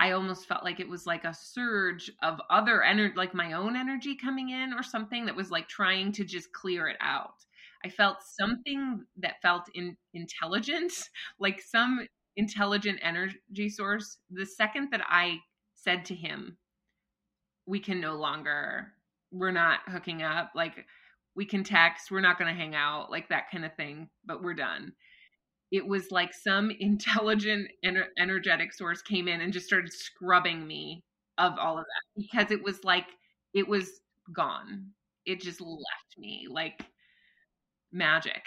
I almost felt like it was like a surge of other energy, like my own energy coming in or something that was like trying to just clear it out. I felt something that felt in, intelligent, like some intelligent energy source. The second that I said to him, we can no longer, we're not hooking up, like we can text, we're not going to hang out, like that kind of thing, but we're done. It was like some intelligent, ener- energetic source came in and just started scrubbing me of all of that, because it was like, it was gone. It just left me like magic.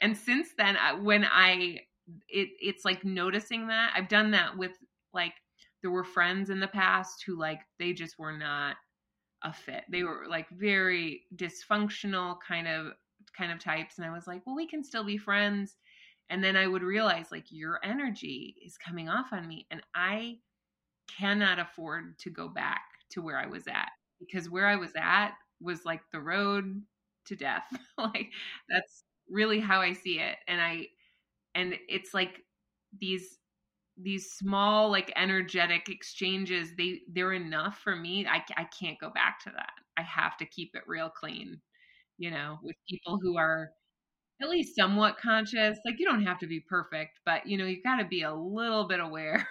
And since then, when I, it, it's like noticing that I've done that with like, there were friends in the past who like, they just were not a fit. They were like very dysfunctional kind of kind of types. And I was like, well, we can still be friends. And then I would realize, like, your energy is coming off on me, and I cannot afford to go back to where I was at, because where I was at was like the road to death. Like, that's really how I see it. And I, and it's like these, these small, like, energetic exchanges, they, they're enough for me. I, I can't go back to that. I have to keep it real clean, you know, with people who are at least somewhat conscious. Like, you don't have to be perfect, but, you know, you've got to be a little bit aware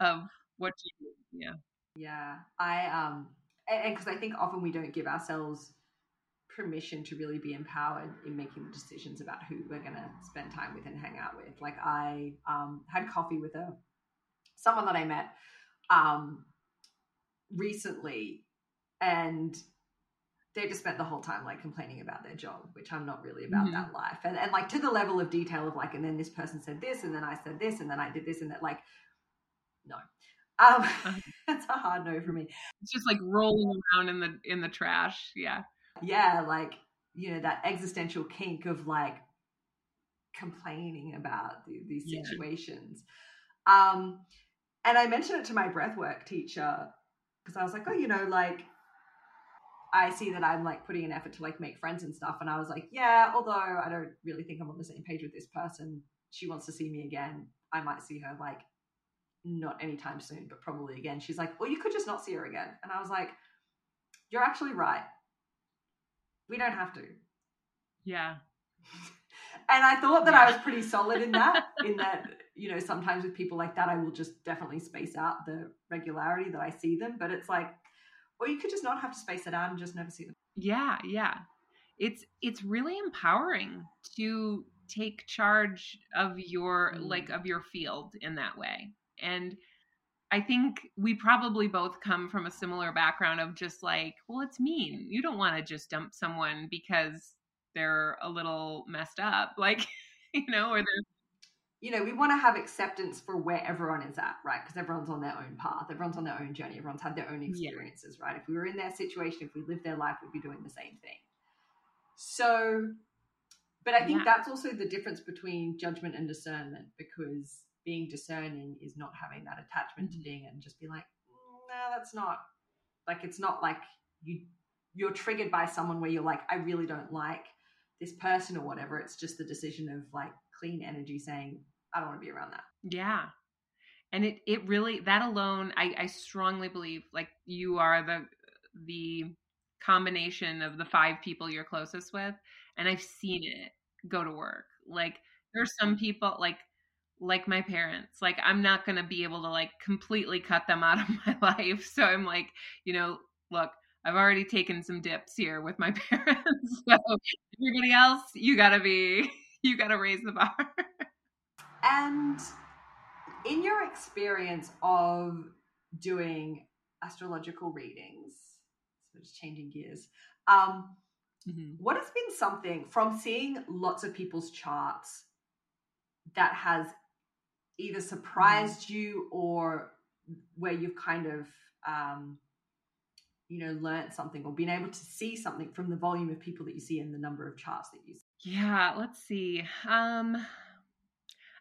of what you do. Yeah. Yeah. I, um, and because I think often we don't give ourselves permission to really be empowered in making the decisions about who we're going to spend time with and hang out with. Like, I um, had coffee with a someone that I met um, recently, and they just spent the whole time like complaining about their job, which I'm not really about mm-hmm. that life. And, and like to the level of detail of like, and then this person said this, and then I said this, and then I did this, and that, like, no. Um, that's a hard no for me. It's just like rolling around in the, in the trash. Yeah. Yeah. Like, you know, that existential kink of like complaining about the, these situations. Yeah. Um, and I mentioned it to my breathwork teacher, because I was like, oh, you know, like, I see that I'm like putting an effort to like make friends and stuff. And I was like, yeah, although I don't really think I'm on the same page with this person. She wants to see me again. I might see her like not anytime soon, but probably again. She's like, well, you could just not see her again. And I was like, you're actually right. We don't have to. Yeah. And I thought that yeah. I was pretty solid in that, in that, you know, sometimes with people like that, I will just definitely space out the regularity that I see them. But it's like, well, you could just not have to space it out and just never see them. Yeah. Yeah. It's, it's really empowering to take charge of your, mm. like of your field in that way. And I think we probably both come from a similar background of just like, well, it's mean. You don't want to just dump someone because they're a little messed up, like, you know, or they're, you know, we want to have acceptance for where everyone is at, right? Because everyone's on their own path, everyone's on their own journey, everyone's had their own experiences, yeah. right? If we were in their situation, if we lived their life, we'd be doing the same thing. So, but I think yeah. that's also the difference between judgment and discernment, because being discerning is not having that attachment mm-hmm. to being and just be like, no, that's not like, it's not like you, you're triggered by someone where you're like, I really don't like this person or whatever. It's just the decision of like clean energy saying, I don't want to be around that. Yeah. And it, it really, that alone, I, I strongly believe like you are the, the combination of the five people you're closest with. And I've seen it go to work. Like there's some people like, like my parents, like I'm not going to be able to like completely cut them out of my life. So I'm like, you know, look, I've already taken some dips here with my parents. So everybody else, you gotta be, you gotta raise the bar. And in your experience of doing astrological readings, so just changing gears, um, mm-hmm. what has been something from seeing lots of people's charts that has either surprised you or where you've kind of, um, you know, learned something or been able to see something from the volume of people that you see and the number of charts that you see? Yeah, let's see. Um,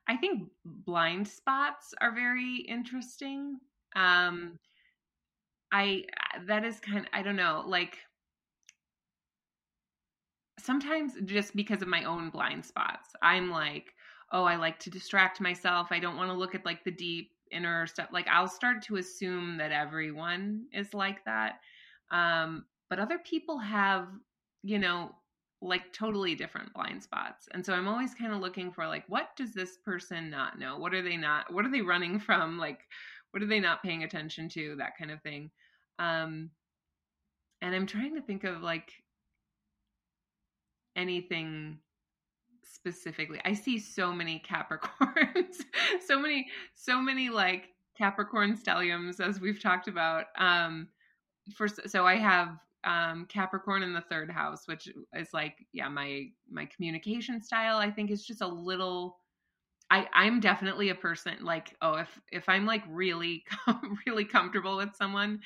I think blind spots are very interesting. Um, I, that is kind of, I don't know, like sometimes just because of my own blind spots, I'm like, oh, I like to distract myself. I don't want to look at like the deep inner stuff. Like I'll start to assume that everyone is like that. Um, but other people have, you know, like totally different blind spots. And so I'm always kind of looking for like, what does this person not know? What are they not, what are they running from? Like, what are they not paying attention to? That kind of thing. Um, and I'm trying to think of like anything specifically. I see so many Capricorns, so many, so many like Capricorn stelliums, as we've talked about. Um, first, so I have, um, Capricorn in the third house, which is like, yeah, my, my communication style, I think is just a little, I I'm definitely a person like, oh, if, if I'm like really, really comfortable with someone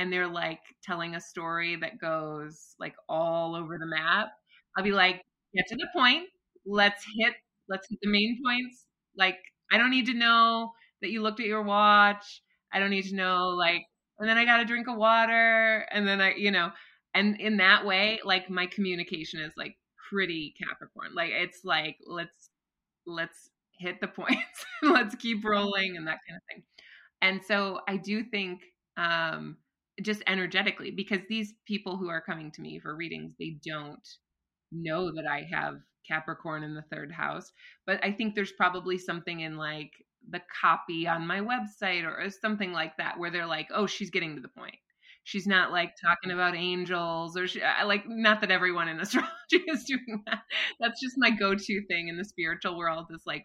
and they're like telling a story that goes like all over the map, I'll be like, get to the point. Let's hit, let's hit the main points. Like, I don't need to know that you looked at your watch. I don't need to know, like, and then I got a drink of water. And then I, you know, and in that way, like my communication is like pretty Capricorn. Like, it's like, let's, let's hit the points, let's keep rolling and that kind of thing. And so I do think, um, just energetically, because these people who are coming to me for readings, they don't know that I have Capricorn in the third house, but I think there's probably something in like the copy on my website or something like that, where they're like, oh, she's getting to the point. She's not like talking about angels or she, I like, not that everyone in astrology is doing that. That's just my go-to thing in the spiritual world is like,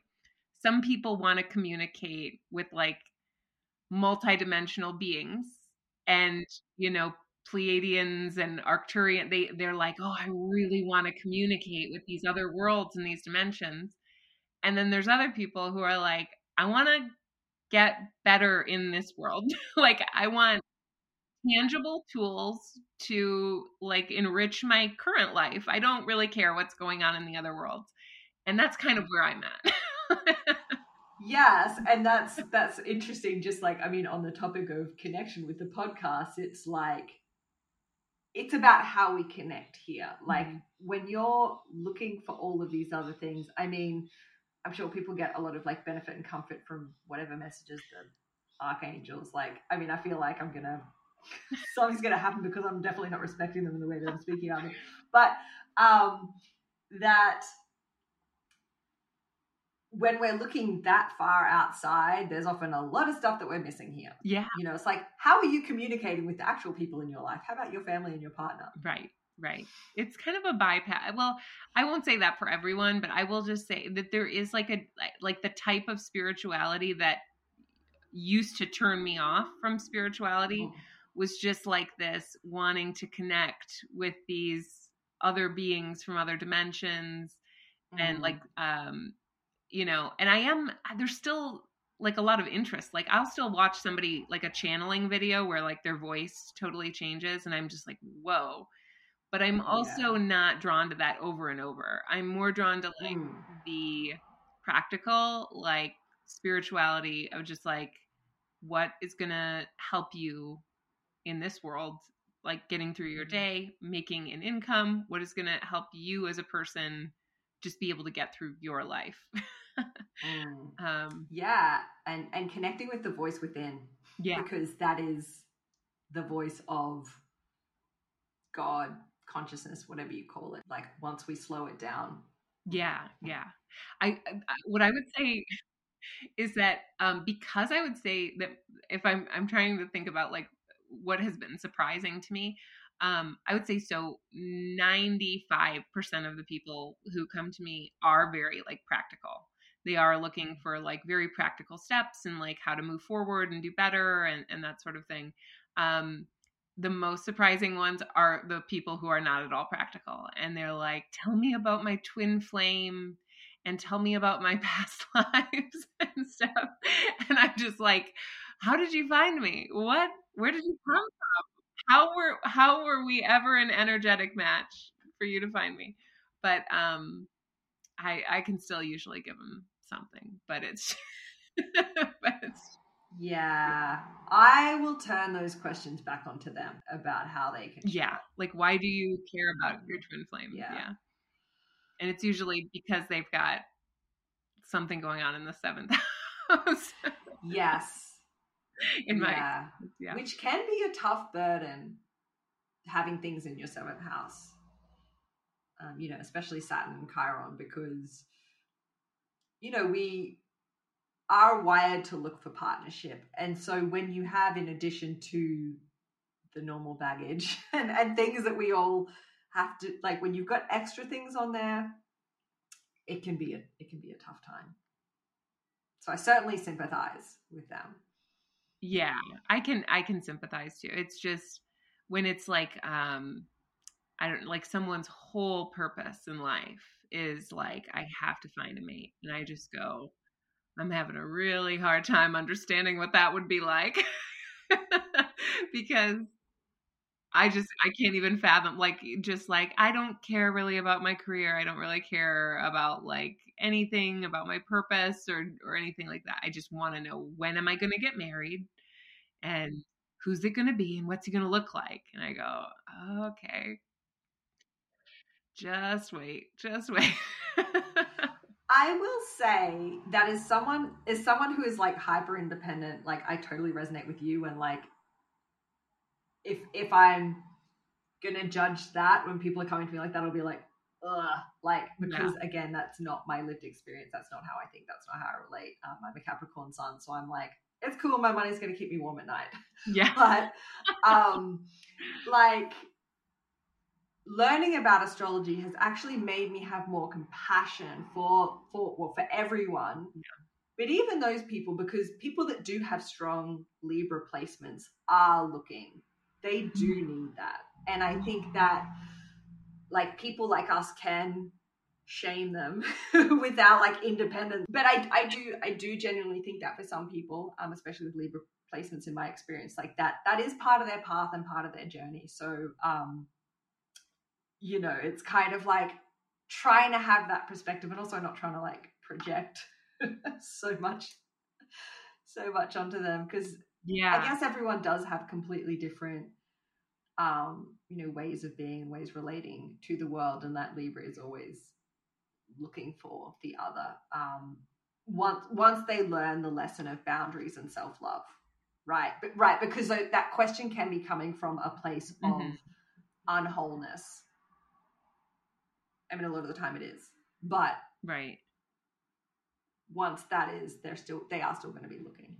some people want to communicate with like multidimensional beings and, you know, Pleiadians and Arcturian, they, they're like, oh, I really want to communicate with these other worlds and these dimensions. And then there's other people who are like, I want to get better in this world. Like I want tangible tools to like enrich my current life. I don't really care what's going on in the other worlds. And that's kind of where I'm at. Yes. And that's, that's interesting. Just like, I mean, on the topic of connection with the podcast, it's like, it's about how we connect here. Like mm-hmm. when you're looking for all of these other things, I mean, I'm sure people get a lot of like benefit and comfort from whatever messages the archangels, like, I mean, I feel like I'm going to, something's going to happen because I'm definitely not respecting them in the way that I'm speaking about them. But um, that when we're looking that far outside, there's often a lot of stuff that we're missing here. Yeah. You know, it's like, how are you communicating with the actual people in your life? How about your family and your partner? Right, right. It's kind of a bypass. Well, I won't say that for everyone, but I will just say that there is like a, like the type of spirituality that used to turn me off from spirituality oh. was just like this wanting to connect with these other beings from other dimensions mm. and like, um, you know, and I am, there's still like a lot of interest. Like I'll still watch somebody like a channeling video where like their voice totally changes and I'm just like, whoa, but I'm also yeah. not drawn to that over and over. I'm more drawn to like mm. the practical, like spirituality of just like, what is going to help you in this world, like getting through your day, making an income, what is going to help you as a person just be able to get through your life. Mm. um, yeah. And, and connecting with the voice within, yeah, because that is the voice of God, consciousness, whatever you call it. Like once we slow it down. Yeah. Yeah. I, I what I would say is that, um, because I would say that if I'm, I'm trying to think about like what has been surprising to me, Um, I would say so ninety-five percent of the people who come to me are very like practical. They are looking for like very practical steps and like how to move forward and do better and, and that sort of thing. Um, the most surprising ones are the people who are not at all practical. And they're like, tell me about my twin flame and tell me about my past lives and stuff. And I'm just like, how did you find me? What, where did you come from? How were how were we ever an energetic match for you to find me? But um, I I can still usually give them something, but it's, but it's yeah. I will turn those questions back onto them about how they can. Yeah, like why do you care about your twin flame? Yeah, yeah. And it's usually because they've got something going on in the seventh house. Yes. In my yeah. yeah, which can be a tough burden, having things in your seventh house, um, you know, especially Saturn and Chiron, because, you know, we are wired to look for partnership. And so when you have, in addition to the normal baggage and, and things that we all have to, like when you've got extra things on there, it can be a, it can be a tough time. So I certainly sympathize with them. Yeah, I can, I can sympathize too. It's just when it's like, um, I don't like someone's whole purpose in life is like, I have to find a mate. And I just go, I'm having a really hard time understanding what that would be like because I just, I can't even fathom, like, just like, I don't care really about my career. I don't really care about like anything about my purpose or, or anything like that. I just want to know, when am I going to get married and who's it going to be and what's it going to look like? And I go, okay, just wait, just wait. I will say that as someone, as someone who is like hyper independent, like I totally resonate with you. And like, If if I'm going to judge that when people are coming to me like that, I'll be like, ugh, like, because yeah. again, that's not my lived experience. That's not how I think. That's not how I relate. Um, I'm a Capricorn sun. So I'm like, it's cool. My money's going to keep me warm at night. Yeah. But um, like learning about astrology has actually made me have more compassion for, for, well, for everyone. Yeah. But even those people, because people that do have strong Libra placements are looking. They do need that. And I think that like people like us can shame them without like independence. But I, I do, I do genuinely think that for some people, um, especially with Libra placements in my experience, like that, that is part of their path and part of their journey. So, um, you know, it's kind of like trying to have that perspective, but also not trying to like project so much, so much onto them. 'Cause yeah, I guess everyone does have completely different, um, you know, ways of being and ways relating to the world, and that Libra is always looking for the other. Um, once once they learn the lesson of boundaries and self love, right? But, right, because that question can be coming from a place of mm-hmm. unwholeness. I mean, a lot of the time it is, but right. Once that is, they're still they are still going to be looking.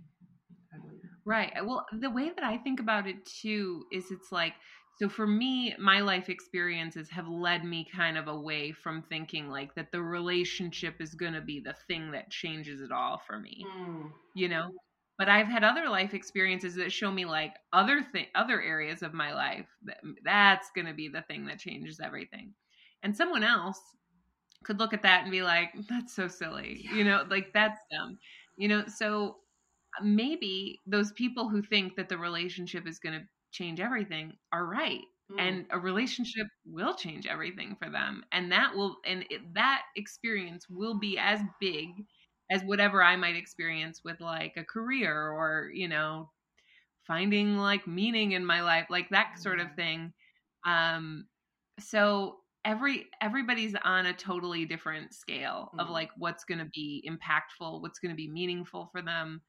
Right. Well, the way that I think about it too is it's like, so for me, my life experiences have led me kind of away from thinking like that the relationship is going to be the thing that changes it all for me, mm. you know, but I've had other life experiences that show me like other thing, other areas of my life that that's going to be the thing that changes everything. And someone else could look at that and be like, that's so silly, yeah. you know, like that's dumb, you know, so maybe those people who think that the relationship is going to change everything are right. Mm. And a relationship will change everything for them. And that will, and it, that experience will be as big as whatever I might experience with like a career or, you know, finding like meaning in my life, like that sort of thing. Um, so every, everybody's on a totally different scale mm. of like, what's going to be impactful, what's going to be meaningful for them.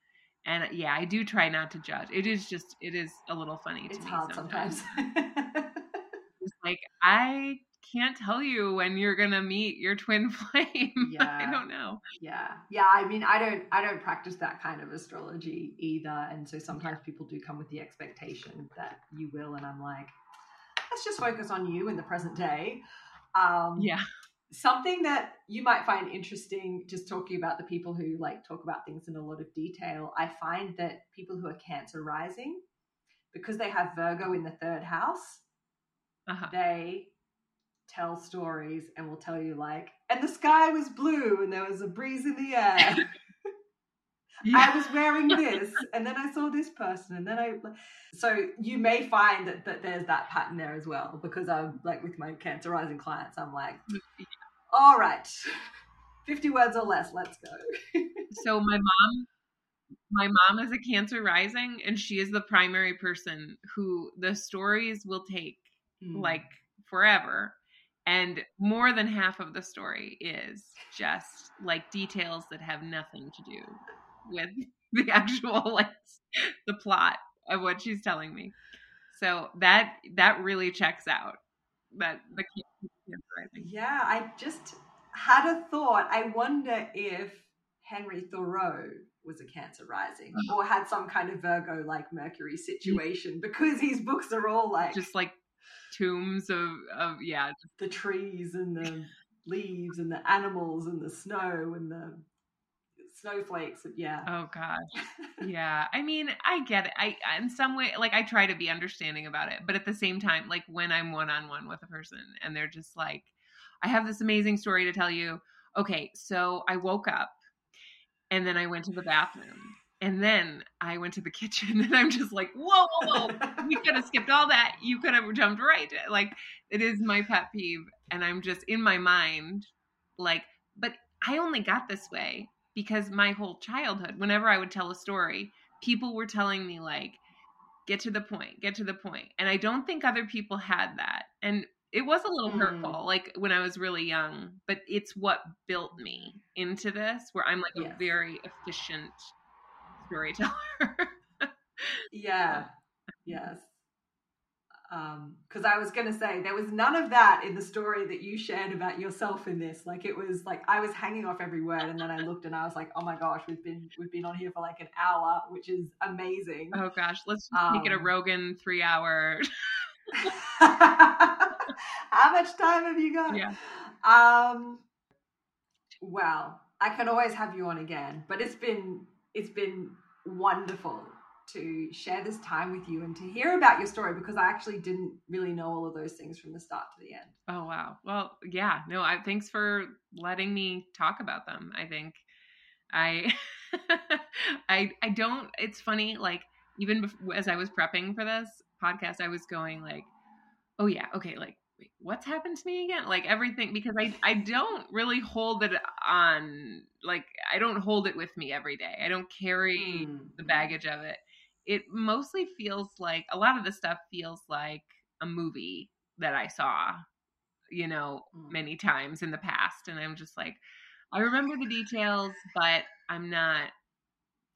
And yeah, I do try not to judge. It is just, it is a little funny to me. It's hard sometimes. It's like, I can't tell you when you're going to meet your twin flame. Yeah. I don't know. Yeah. Yeah. I mean, I don't, I don't practice that kind of astrology either. And so sometimes people do come with the expectation that you will. And I'm like, let's just focus on you in the present day. Um, yeah. Something that you might find interesting, just talking about the people who like talk about things in a lot of detail, I find that people who are Cancer rising, because they have Virgo in the third house, uh-huh. they tell stories and will tell you like, and the sky was blue and there was a breeze in the air. Yeah. I was wearing this and then I saw this person and then I, so you may find that, that there's that pattern there as well, because I'm like with my Cancer rising clients, I'm like, all right, fifty words or less, let's go. So my mom, my mom is a Cancer rising, and she is the primary person who the stories will take mm. like forever. And more than half of the story is just like details that have nothing to do with the actual, like the plot of what she's telling me. So that, that really checks out. But the yeah, I just had a thought. I wonder if Henry Thoreau was a Cancer rising or had some kind of Virgo like Mercury situation, because his books are all like just like tombs of of yeah, the trees and the leaves and the animals and the snow and the snowflakes. Yeah. Oh gosh. Yeah. I mean, I get it. I, in some way, like I try to be understanding about it, but at the same time, like when I'm one-on-one with a person and they're just like, I have this amazing story to tell you. Okay. So I woke up and then I went to the bathroom And then I went to the kitchen and I'm just like, whoa, whoa, whoa. We could have skipped all that. You could have jumped right. Like, it is my pet peeve. And I'm just in my mind, like, but I only got this way because my whole childhood, whenever I would tell a story, people were telling me like, get to the point, get to the point. And I don't think other people had that. And it was a little hurtful, mm. like when I was really young, but it's what built me into this, where I'm like yes. a very efficient storyteller. yeah. Yes. Um, 'cause I was going to say, there was none of that in the story that you shared about yourself in this. Like, it was like, I was hanging off every word. And then I looked and I was like, oh my gosh, we've been, we've been on here for like an hour, which is amazing. Oh gosh. Let's um, make it a Rogan three hour. How much time have you got? Yeah. Um, well, I can always have you on again, but it's been, it's been wonderful to share this time with you and to hear about your story, because I actually didn't really know all of those things from the start to the end. Oh, wow. Well, yeah, no, I, thanks for letting me talk about them. I think I, I, I don't, it's funny. Like, even before, as I was prepping for this podcast, I was going like, oh yeah. Okay. Like, wait, what's happened to me again? Like everything, because I, I don't really hold it on. Like, I don't hold it with me every day. I don't carry mm. the baggage of it. It mostly feels like, a lot of the stuff feels like a movie that I saw, you know, mm. many times in the past. And I'm just like, I remember the details, but I'm not,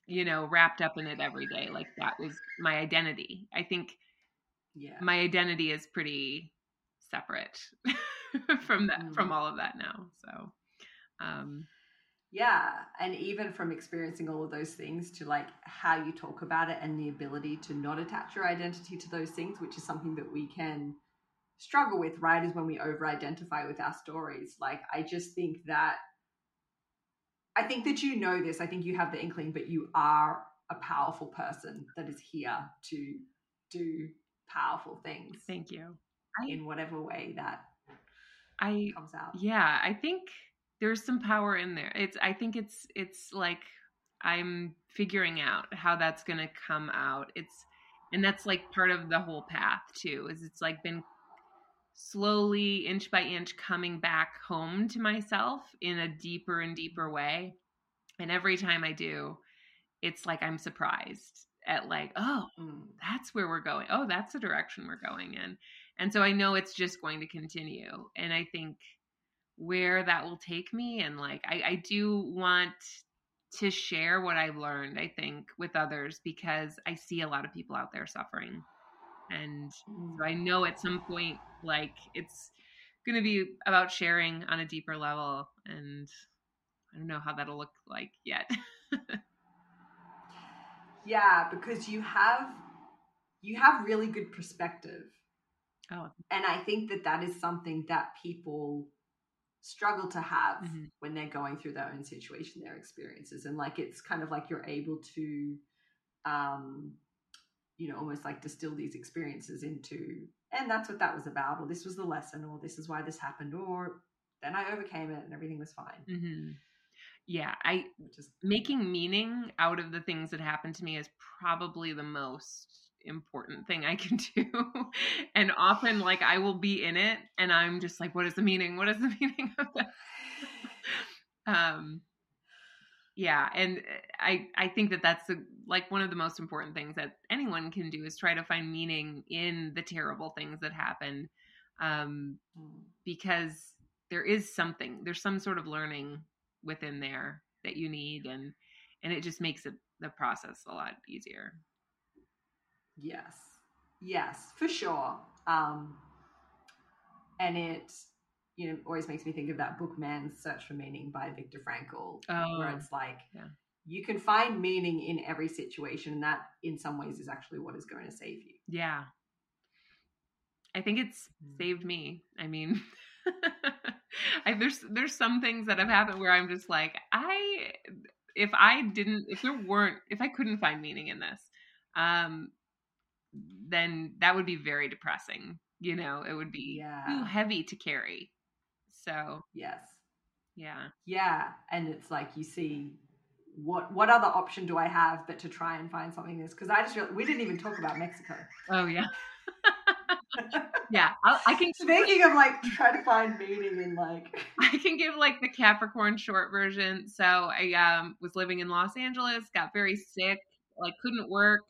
you know, wrapped up in it every day. Like, that was my identity. I think yeah. my identity is pretty separate from that, mm. from all of that now. So, um, yeah. And even from experiencing all of those things to like how you talk about it and the ability to not attach your identity to those things, which is something that we can struggle with, right? Is when we over-identify with our stories. Like, I just think that, I think that you know this, I think you have the inkling, but you are a powerful person that is here to do powerful things. Thank you. In whatever way that I comes out. Yeah, I think there's some power in there. It's, I think it's, it's like, I'm figuring out how that's going to come out. It's, and that's like part of the whole path too, is it's like been slowly, inch by inch, coming back home to myself in a deeper and deeper way. And every time I do, it's like, I'm surprised at like, oh, that's where we're going. Oh, that's the direction we're going in. And so I know it's just going to continue. And I think where that will take me, and like, I, I do want to share what I've learned, I think, with others, because I see a lot of people out there suffering. And so I know at some point, like, it's going to be about sharing on a deeper level. And I don't know how that'll look like yet. Yeah, because you have, you have really good perspective. Oh. And I think that that is something that people struggle to have mm-hmm. when they're going through their own situation, their experiences. And like, it's kind of like you're able to, um, you know, almost like distill these experiences into, and that's what that was about, or this was the lesson, or this is why this happened, or then I overcame it and everything was fine. Mm-hmm. Yeah. I just making meaning out of the things that happened to me is probably the most important thing I can do. And often, like, I will be in it and I'm just like, what is the meaning? What is the meaning of that? um, yeah. And I, I think that that's the, like, one of the most important things that anyone can do is try to find meaning in the terrible things that happen. Um, because there is something, there's some sort of learning within there that you need. And, and it just makes it, the process a lot easier. Yes. Yes, for sure. Um, and it, you know, always makes me think of that book, Man's Search for Meaning by Viktor Frankl, oh, where it's like, yeah. you can find meaning in every situation. And that in some ways is actually what is going to save you. Yeah. I think it's mm-hmm. saved me. I mean, I, there's, there's some things that have happened where I'm just like, I, if I didn't, if there weren't, if I couldn't find meaning in this, um, then that would be very depressing. You know, it would be yeah. too heavy to carry. So, yes. Yeah. Yeah. And it's like, you see what what other option do I have but to try and find something this? Because I just realized we didn't even talk about Mexico. Oh yeah. Yeah, I'll, I can. Speaking of like try to find meaning in like, I can give like the Capricorn short version. So I um, was living in Los Angeles, got very sick, like couldn't work,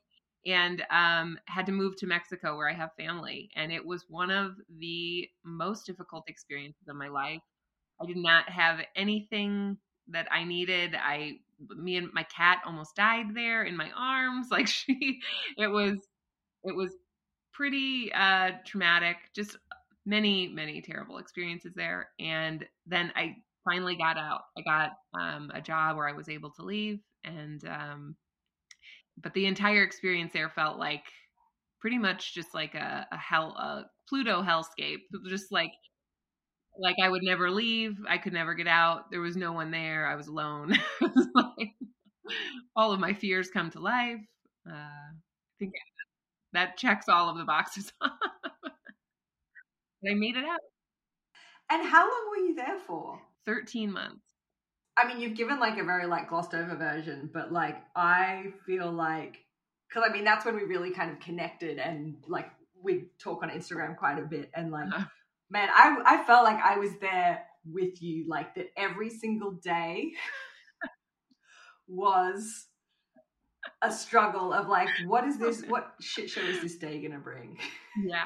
and um, had to move to Mexico where I have family. And it was one of the most difficult experiences of my life. I did not have anything that I needed. I, me and my cat almost died there in my arms. Like she, it was, it was. pretty uh, traumatic, just many, many terrible experiences there. And then I finally got out. I got um, a job where I was able to leave. And, um, but the entire experience there felt like pretty much just like a, a hell, a Pluto hellscape, just like, like I would never leave. I could never get out. There was no one there. I was alone. It was like, all of my fears come to life. Uh, I think that checks all of the boxes off. I made it out. And how long were you there for? thirteen months. I mean, you've given like a very like glossed over version, but like I feel like, because I mean, that's when we really kind of connected and like we talk on Instagram quite a bit. And like, uh-huh. man, I, I felt like I was there with you, like that every single day was a struggle of like, what is this, what shit show is this day gonna bring? Yeah.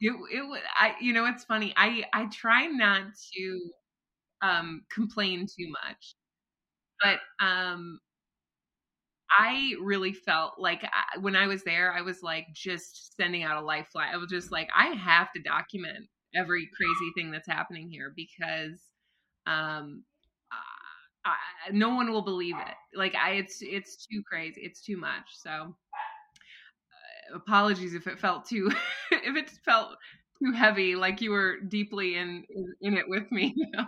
It it would, I, you know, it's funny. I, I try not to, um, complain too much, but, um, I really felt like I, when I was there, I was like just sending out a lifeline. I was just like, I have to document every crazy thing that's happening here because, um, I, no one will believe it. Like I, it's, it's too crazy. It's too much. So uh, apologies if it felt too, if it felt too heavy, like you were deeply in, in, in it with me. You know?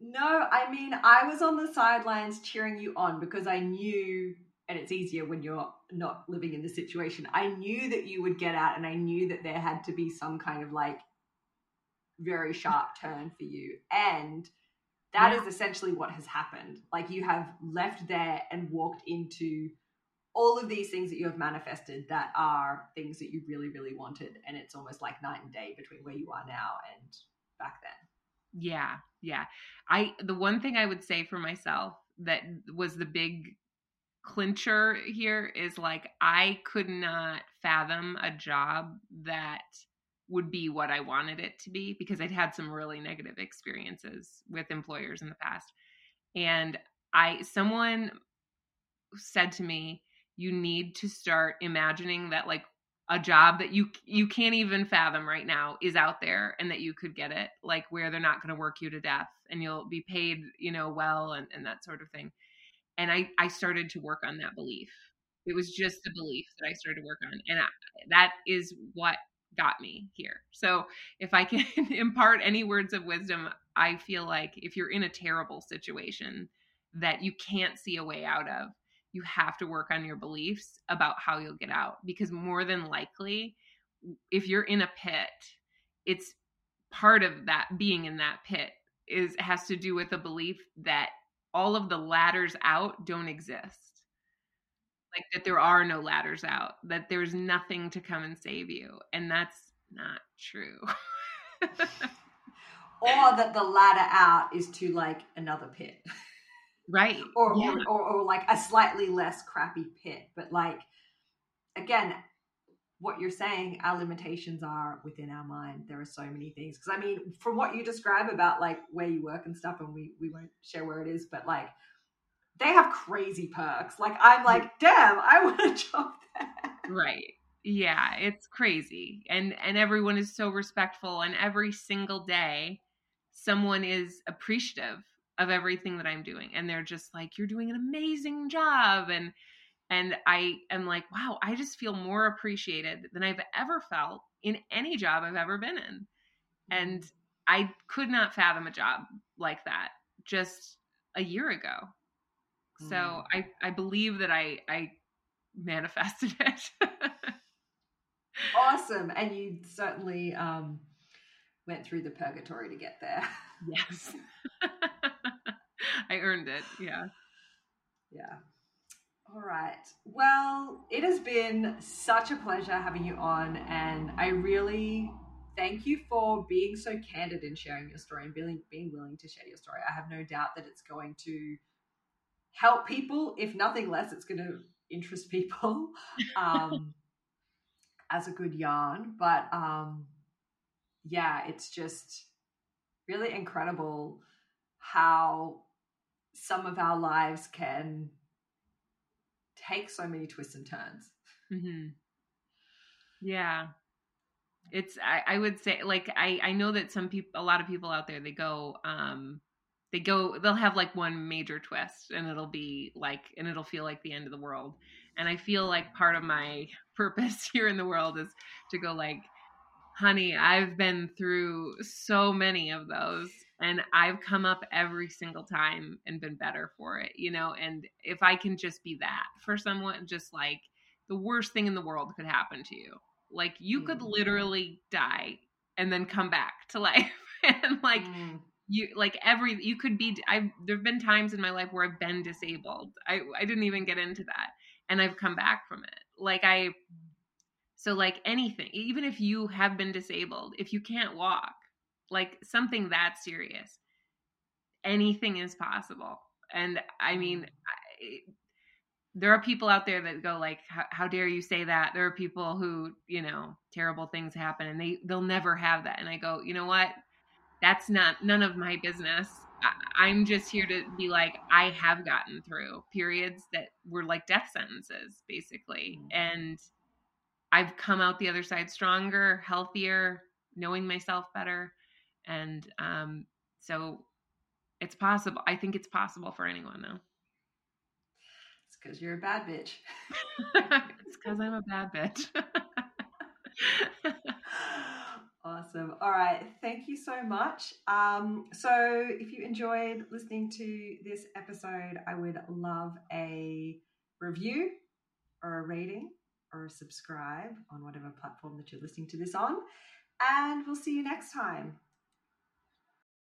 No, I mean, I was on the sidelines cheering you on because I knew, and it's easier when you're not living in the situation. I knew that you would get out and I knew that there had to be some kind of like very sharp turn for you, and that yeah. is essentially what has happened. Like you have left there and walked into all of these things that you have manifested that are things that you really really wanted, and it's almost like night and day between where you are now and back then. Yeah yeah I the one thing I would say for myself that was the big clincher here is like I could not fathom a job that would be what I wanted it to be because I'd had some really negative experiences with employers in the past. And I, someone said to me, you need to start imagining that like a job that you, you can't even fathom right now is out there and that you could get it, like where they're not going to work you to death and you'll be paid, you know, well, and, and that sort of thing. And I, I started to work on that belief. It was just the belief that I started to work on. And I, that is what got me here. So if I can impart any words of wisdom, I feel like if you're in a terrible situation that you can't see a way out of, you have to work on your beliefs about how you'll get out. Because more than likely, if you're in a pit, it's part of that being in that pit is has to do with a belief that all of the ladders out don't exist. Like that there are no ladders out, that there's nothing to come and save you. And that's not true. Or that the ladder out is to like another pit. Right. Or, yeah. or, or, or like a slightly less crappy pit. But like, again, what you're saying, our limitations are within our mind. There are so many things. Because I mean, from what you describe about like where you work and stuff, and we, we won't share where it is, but like, they have crazy perks. Like I'm like, damn, I want a job there. Right. Yeah. It's crazy. And, and everyone is so respectful, and every single day someone is appreciative of everything that I'm doing. And they're just like, you're doing an amazing job. And, and I am like, wow, I just feel more appreciated than I've ever felt in any job I've ever been in. And I could not fathom a job like that just a year ago. So I, I believe that I, I manifested it. Awesome. And you certainly um, went through the purgatory to get there. Yes. I earned it. Yeah. Yeah. All right. Well, it has been such a pleasure having you on, and I really thank you for being so candid in sharing your story and being, being willing to share your story. I have no doubt that it's going to help people. If nothing less, it's going to interest people um, as a good yarn. But um, yeah, it's just really incredible how some of our lives can take so many twists and turns. Mm-hmm. Yeah. It's, I, I would say, like, I, I know that some people, a lot of people out there, they go, um, they go, they'll have like one major twist and it'll be like, and it'll feel like the end of the world. And I feel like part of my purpose here in the world is to go like, honey, I've been through so many of those and I've come up every single time and been better for it, you know? And if I can just be that for someone, just like the worst thing in the world could happen to you. Like you could literally die and then come back to life. And like mm. you, like every, you could be, I've, there've been times in my life where I've been disabled. I, I didn't even get into that. And I've come back from it. Like I, so like anything, even if you have been disabled, if you can't walk, like something that serious, anything is possible. And I mean, I, there are people out there that go like, how, how dare you say that? There are people who, you know, terrible things happen and they, they'll never have that. And I go, you know what? That's not, none of my business. I, I'm just here to be like, I have gotten through periods that were like death sentences basically. And I've come out the other side stronger, healthier, knowing myself better. And um, so it's possible. I think it's possible for anyone though. Because you're a bad bitch. It's because I'm a bad bitch. Awesome. All right. Thank you so much. Um, so if you enjoyed listening to this episode, I would love a review or a rating or a subscribe on whatever platform that you're listening to this on. And we'll see you next time.